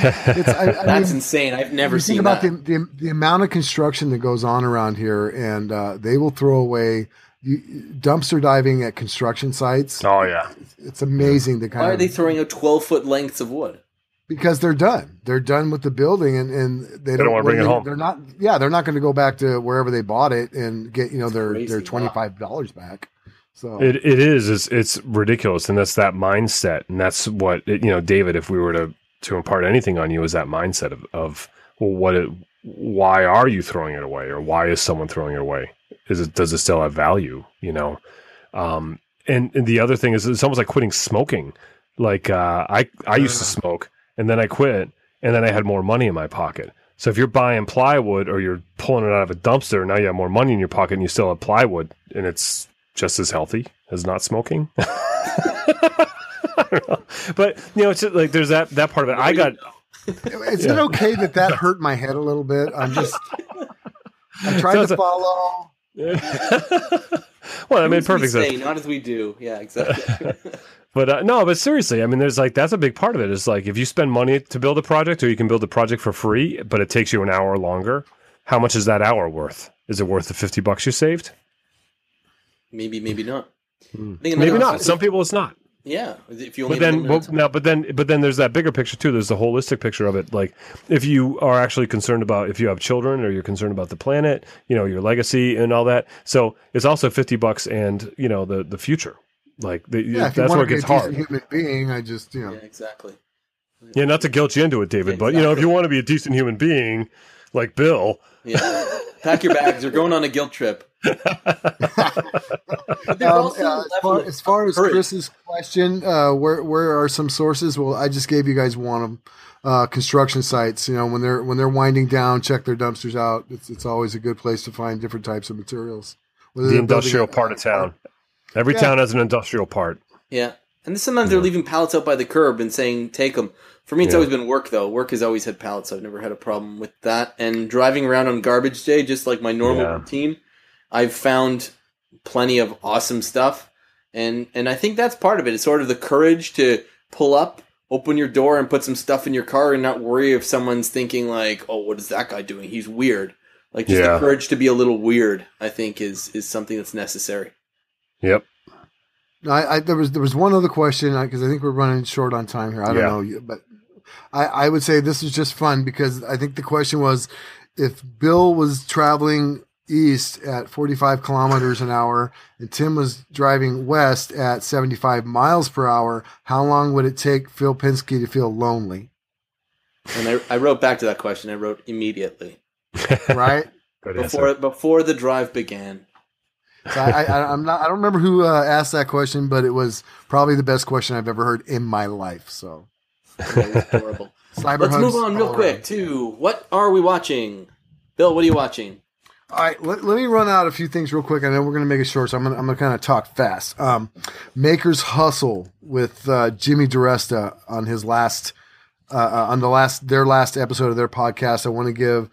That's insane. I've never seen that. Think about the amount of construction that goes on around here, and they will throw away dumpster diving at construction sites. Oh, yeah. It's amazing. Yeah. Why are they throwing out 12-foot lengths of wood? Because they're done. They're done with the building, and they don't want to bring it home. They're not. Yeah, they're not going to go back to wherever they bought it and get their $25 back. So it is. It's ridiculous, and that's that mindset, and that's what David. If we were to impart anything on you, is that mindset of well, why are you throwing it away, or why is someone throwing it away? Does it still have value? You know, and the other thing is, it's almost like quitting smoking. Like I used to smoke. And then I quit, and then I had more money in my pocket. So if you're buying plywood or you're pulling it out of a dumpster, now you have more money in your pocket and you still have plywood, and it's just as healthy as not smoking. I don't know. But, you know, it's just like there's that part of it. I got... Is it okay that hurt my head a little bit? I tried to follow... Well, I mean, perfect sense. Not as we do. Yeah, exactly. But seriously, I mean, there's like, that's a big part of it. It's like, if you spend money to build a project, or you can build a project for free, but it takes you an hour longer, how much is that hour worth? Is it worth the $50 you saved? Maybe not. Maybe not. Some people it's not. Yeah. If you only but then there's that bigger picture too. There's the holistic picture of it. Like, if you are actually concerned about, if you have children or you're concerned about the planet, you know, your legacy and all that. So it's also $50 and, you know, the future. Like, that's where it gets hard. Human being, I just, you know. Yeah, exactly. Yeah, not to guilt you into it, David, but, you know, if you want to be a decent human being, like Bill. Yeah. Pack your bags. You're going on a guilt trip. As far as Chris's question, where are some sources? Well, I just gave you guys one of them. Construction sites, you know, when they're winding down, check their dumpsters out. It's always a good place to find different types of materials. The industrial part of town. Every town has an industrial part. Yeah. And sometimes they're leaving pallets out by the curb and saying, take them. For me, it's always been work, though. Work has always had pallets. I've never had a problem with that. And driving around on garbage day, just like my normal routine, I've found plenty of awesome stuff. And I think that's part of it. It's sort of the courage to pull up, open your door, and put some stuff in your car and not worry if someone's thinking like, oh, what is that guy doing? He's weird. Like, just the courage to be a little weird, I think, is something that's necessary. Yep. There was one other question, because I think we're running short on time here. I don't know, but I would say this was just fun, because I think the question was, if Bill was traveling east at 45 kilometers an hour and Tim was driving west at 75 miles per hour, how long would it take Phil Pinsky to feel lonely? And I wrote back to that question. I wrote immediately. Right? Before the drive began. So I don't remember who asked that question, but it was probably the best question I've ever heard in my life. So, horrible. Let's move on real quick to what are we watching? Bill, what are you watching? All right, let me run out a few things real quick. I know we're going to make it short, so I'm going to kind of talk fast. Maker's Hustle with Jimmy DiResta on his last. On their last episode of their podcast, I want to give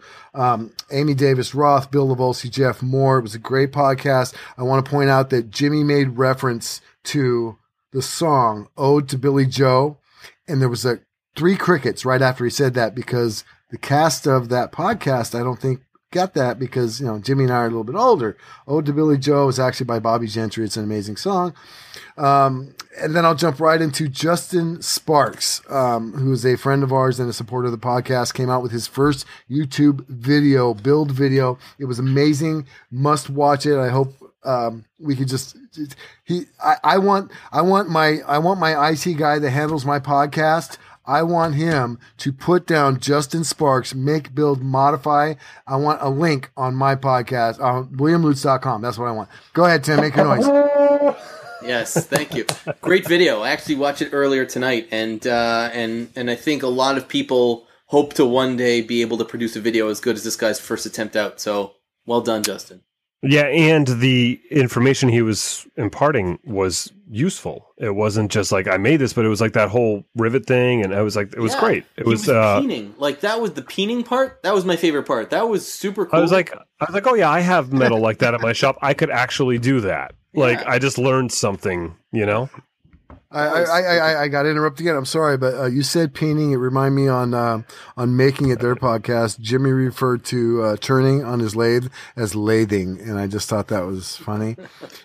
Amy Davis Roth, Bill Levolsi, Jeff Moore. It was a great podcast. I want to point out that Jimmy made reference to the song "Ode to Billy Joe," and there was three crickets right after he said that, because the cast of that podcast, I don't think, got that, because, you know, Jimmy and I are a little bit older. "Ode to Billy Joe" is actually by Bobby Gentry. It's an amazing song. And then I'll jump right into Justin Sparks, who is a friend of ours and a supporter of the podcast, came out with his first YouTube video, build video. It was amazing. Must watch it. I hope we could I want my IT guy that handles my podcast. I want him to put down Justin Sparks, Make, Build, Modify. I want a link on my podcast, WilliamLutz.com. That's what I want. Go ahead, Tim. Make your noise. Yes, thank you. Great video. I actually watched it earlier tonight, and I think a lot of people hope to one day be able to produce a video as good as this guy's first attempt out. So, well done, Justin. Yeah, and the information he was imparting was useful. It wasn't just like, I made this, but it was like that whole rivet thing, and I was like, it was great. It was peening. Like, that was the peening part. That was my favorite part. That was super cool. I was like, oh yeah, I have metal like that at my shop. I could actually do that. Like, I just learned something, you know? I got interrupted again. I'm sorry, but you said peening. It reminded me on Making It, their podcast, Jimmy referred to turning on his lathe as lathing, and I just thought that was funny.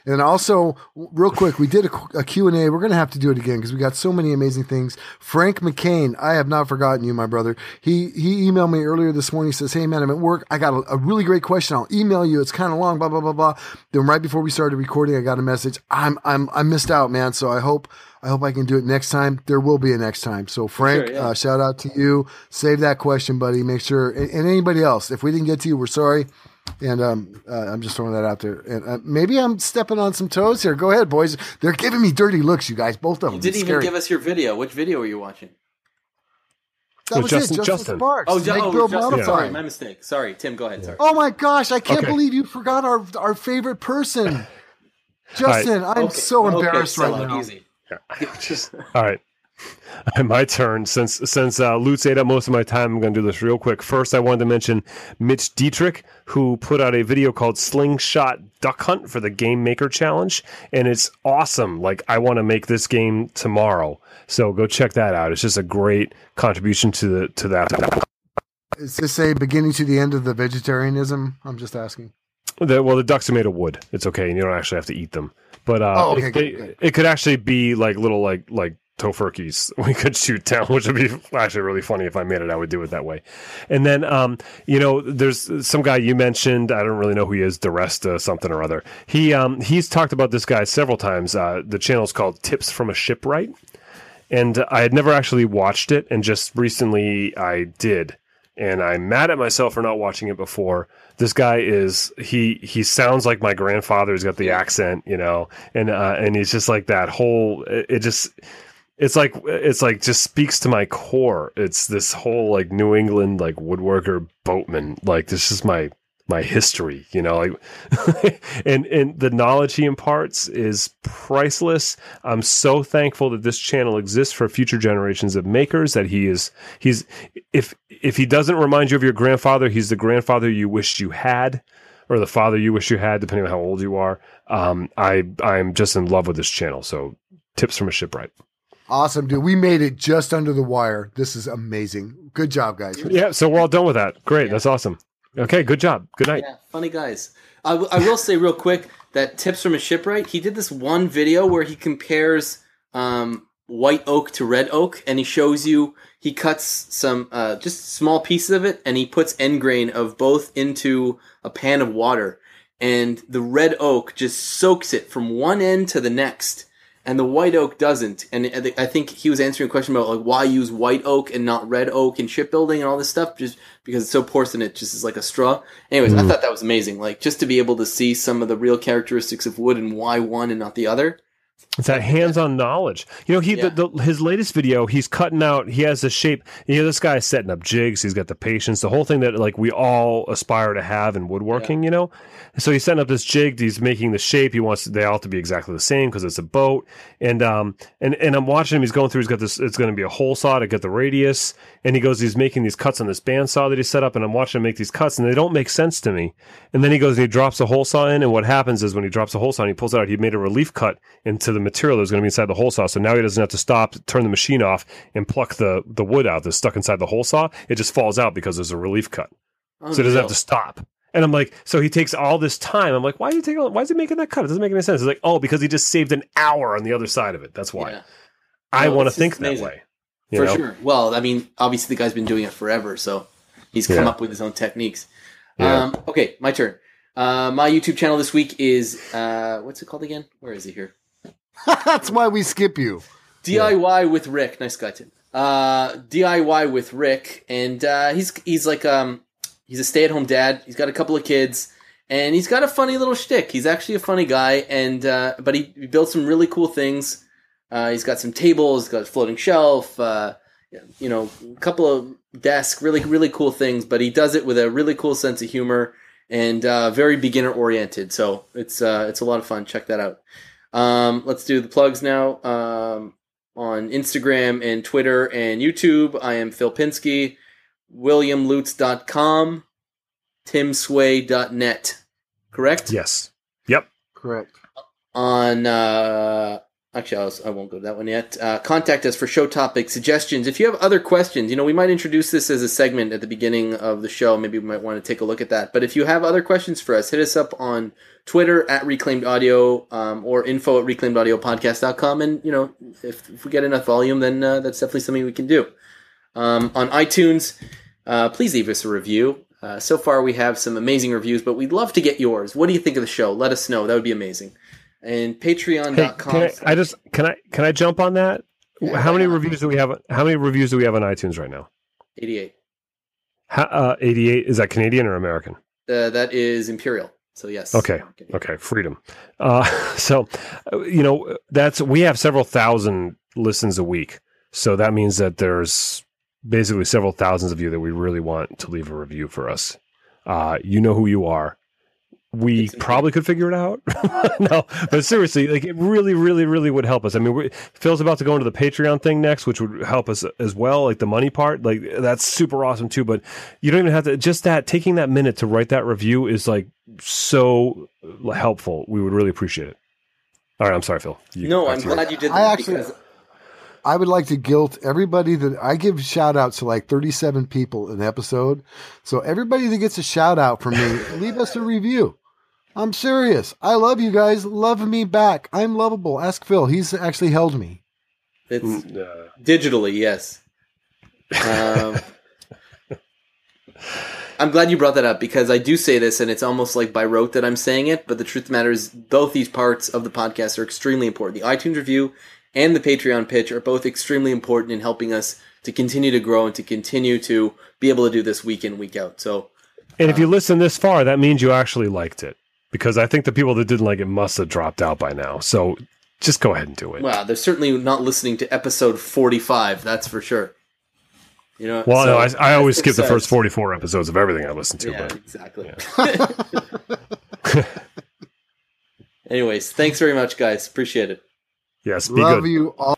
And also, real quick, we did a Q&A. We're going to have to do it again, because we got so many amazing things. Frank McCain, I have not forgotten you, my brother. He emailed me earlier this morning. He says, hey, man, I'm at work. I got a really great question. I'll email you. It's kind of long, blah, blah, blah, blah. Then right before we started recording, I got a message. I missed out, man, so I hope I can do it next time. There will be a next time. So, Frank, sure, shout out to you. Save that question, buddy. Make sure. And anybody else, if we didn't get to you, we're sorry. And I'm just throwing that out there. And maybe I'm stepping on some toes here. Go ahead, boys. They're giving me dirty looks, you guys, both of them. You didn't even give us your video. Which video were you watching? That was Justin. Sparks. Make Build Modify. Sorry, my mistake. Sorry, Tim, go ahead. Yeah. Sorry. Oh, my gosh. I can't believe you forgot our favorite person. Justin, right. I'm so embarrassed right now. Easy. Yeah. All right. My turn. Since Lutz ate up most of my time, I'm going to do this real quick. First, I wanted to mention Mitch Dietrich, who put out a video called Slingshot Duck Hunt for the Game Maker Challenge, and it's awesome. Like, I want to make this game tomorrow. So go check that out. It's just a great contribution to that. Is this a beginning to the end of the vegetarianism? I'm just asking. Well, the ducks are made of wood. It's okay, and you don't actually have to eat them. But it could actually be like little like tofurkeys we could shoot down, which would be actually really funny. If I made it, I would do it that way. And then there's some guy you mentioned, I don't really know who he is, DiResta something or other. He's talked about this guy several times. The channel's called Tips from a Shipwright, and I had never actually watched it, and just recently I did, and I'm mad at myself for not watching it before. This guy he sounds like my grandfather. He's got the accent, and he's just like that whole, it's like just speaks to my core. It's this whole like New England, like woodworker, boatman, like this is my history, and the knowledge he imparts is priceless. I'm so thankful that this channel exists for future generations of makers, that if he doesn't remind you of your grandfather, he's the grandfather you wished you had, or the father you wish you had, depending on how old you are. I'm just in love with this channel. So Tips from a Shipwright. Awesome, dude. We made it just under the wire. This is amazing. Good job, guys. Yeah, so we're all done with that. Great. Yeah. That's awesome. Okay, good job. Good night. Yeah, funny guys. I will say real quick that Tips from a Shipwright, he did this one video where he compares white oak to red oak, and he shows you, he cuts some just small pieces of it, and he puts end grain of both into a pan of water, and the red oak just soaks it from one end to the next, and the white oak doesn't. And I think he was answering a question about like why use white oak and not red oak in shipbuilding and all this stuff, just because it's so porous and it just is like a straw. Anyways, I thought that was amazing. Like just to be able to see some of the real characteristics of wood and why one and not the other. It's that hands-on knowledge. His latest video, he's cutting out, he has the shape. This guy's setting up jigs. He's got the patience, the whole thing that like we all aspire to have in woodworking, So he's setting up this jig. He's making the shape. He wants they all to be exactly the same because it's a boat. And I'm watching him. He's going through. He's got this. It's going to be a hole saw to get the radius. And he goes. He's making these cuts on this bandsaw that he set up. And I'm watching him make these cuts, and they don't make sense to me. And then he goes and he drops a hole saw in. And what happens is when he drops a hole saw, and he pulls it out. He made a relief cut into the material that was going to be inside the hole saw. So now he doesn't have to stop, turn the machine off, and pluck the wood out that's stuck inside the hole saw. It just falls out because there's a relief cut. So he doesn't have to stop. And I'm like, so he takes all this time. I'm like, why is he making that cut? It doesn't make any sense. It's like, because he just saved an hour on the other side of it. That's why. Yeah. I want to think amazing. That way. For sure. Well, I mean, obviously the guy's been doing it forever, so he's come up with his own techniques. Yeah. Okay, my turn. My YouTube channel this week is, what's it called again? Where is it here? That's why we skip you. DIY with Rick. Nice guy, Tim. DIY with Rick. And he's like he's a stay-at-home dad. He's got a couple of kids. And he's got a funny little shtick. He's actually a funny guy. And but he built some really cool things. He's got some tables. He's got a floating shelf. A couple of desks. Really, really cool things. But he does it with a really cool sense of humor. And very beginner-oriented. So it's a lot of fun. Check that out. Let's do the plugs now. On Instagram and Twitter and YouTube, I am Phil Pinsky, WilliamLutz.com, TimSway.net. Correct? Yes. Yep. Correct. On I won't go to that one yet. Contact us for show topics, suggestions. If you have other questions, we might introduce this as a segment at the beginning of the show. Maybe we might want to take a look at that. But if you have other questions for us, hit us up on Twitter at Reclaimed Audio, or info at reclaimedaudiopodcast.com. And, if we get enough volume, then that's definitely something we can do. On iTunes, please leave us a review. So far we have some amazing reviews, but we'd love to get yours. What do you think of the show? Let us know. That would be amazing. And patreon.com. Hey, can I jump on that? Yeah, how many reviews do we have on iTunes right now? 88. 88. Is that Canadian or American? That is Imperial. So yes. Okay. Freedom. We have several thousand listens a week. So that means that there's basically several thousands of you that we really want to leave a review for us. You know who you are. We probably could figure it out. No, but seriously, like it really, really, really would help us. I mean, Phil's about to go into the Patreon thing next, which would help us as well. Like the money part, like that's super awesome too, but you don't even have to, just that taking that minute to write that review is like so helpful. We would really appreciate it. All right. I'm sorry, Phil. I'm glad you did that. I would like to guilt everybody that I give shout outs to, like 37 people an episode. So everybody that gets a shout out from me, leave us a review. I'm serious. I love you guys. Love me back. I'm lovable. Ask Phil. He's actually held me. It's digitally. Yes. I'm glad you brought that up because I do say this and it's almost like by rote that I'm saying it. But the truth of the matter is both these parts of the podcast are extremely important. The iTunes review and the Patreon pitch are both extremely important in helping us to continue to grow and to continue to be able to do this week in, week out. So, and if you listen this far, that means you actually liked it because I think the people that didn't like it must have dropped out by now. So just go ahead and do it. Wow, they're certainly not listening to episode 45, that's for sure. You know, well, so, no, I always skip the first 44 episodes of everything I listen to. Yeah, but, exactly. Yeah. Anyways, thanks very much, guys. Appreciate it. Yes, be good. Love you all.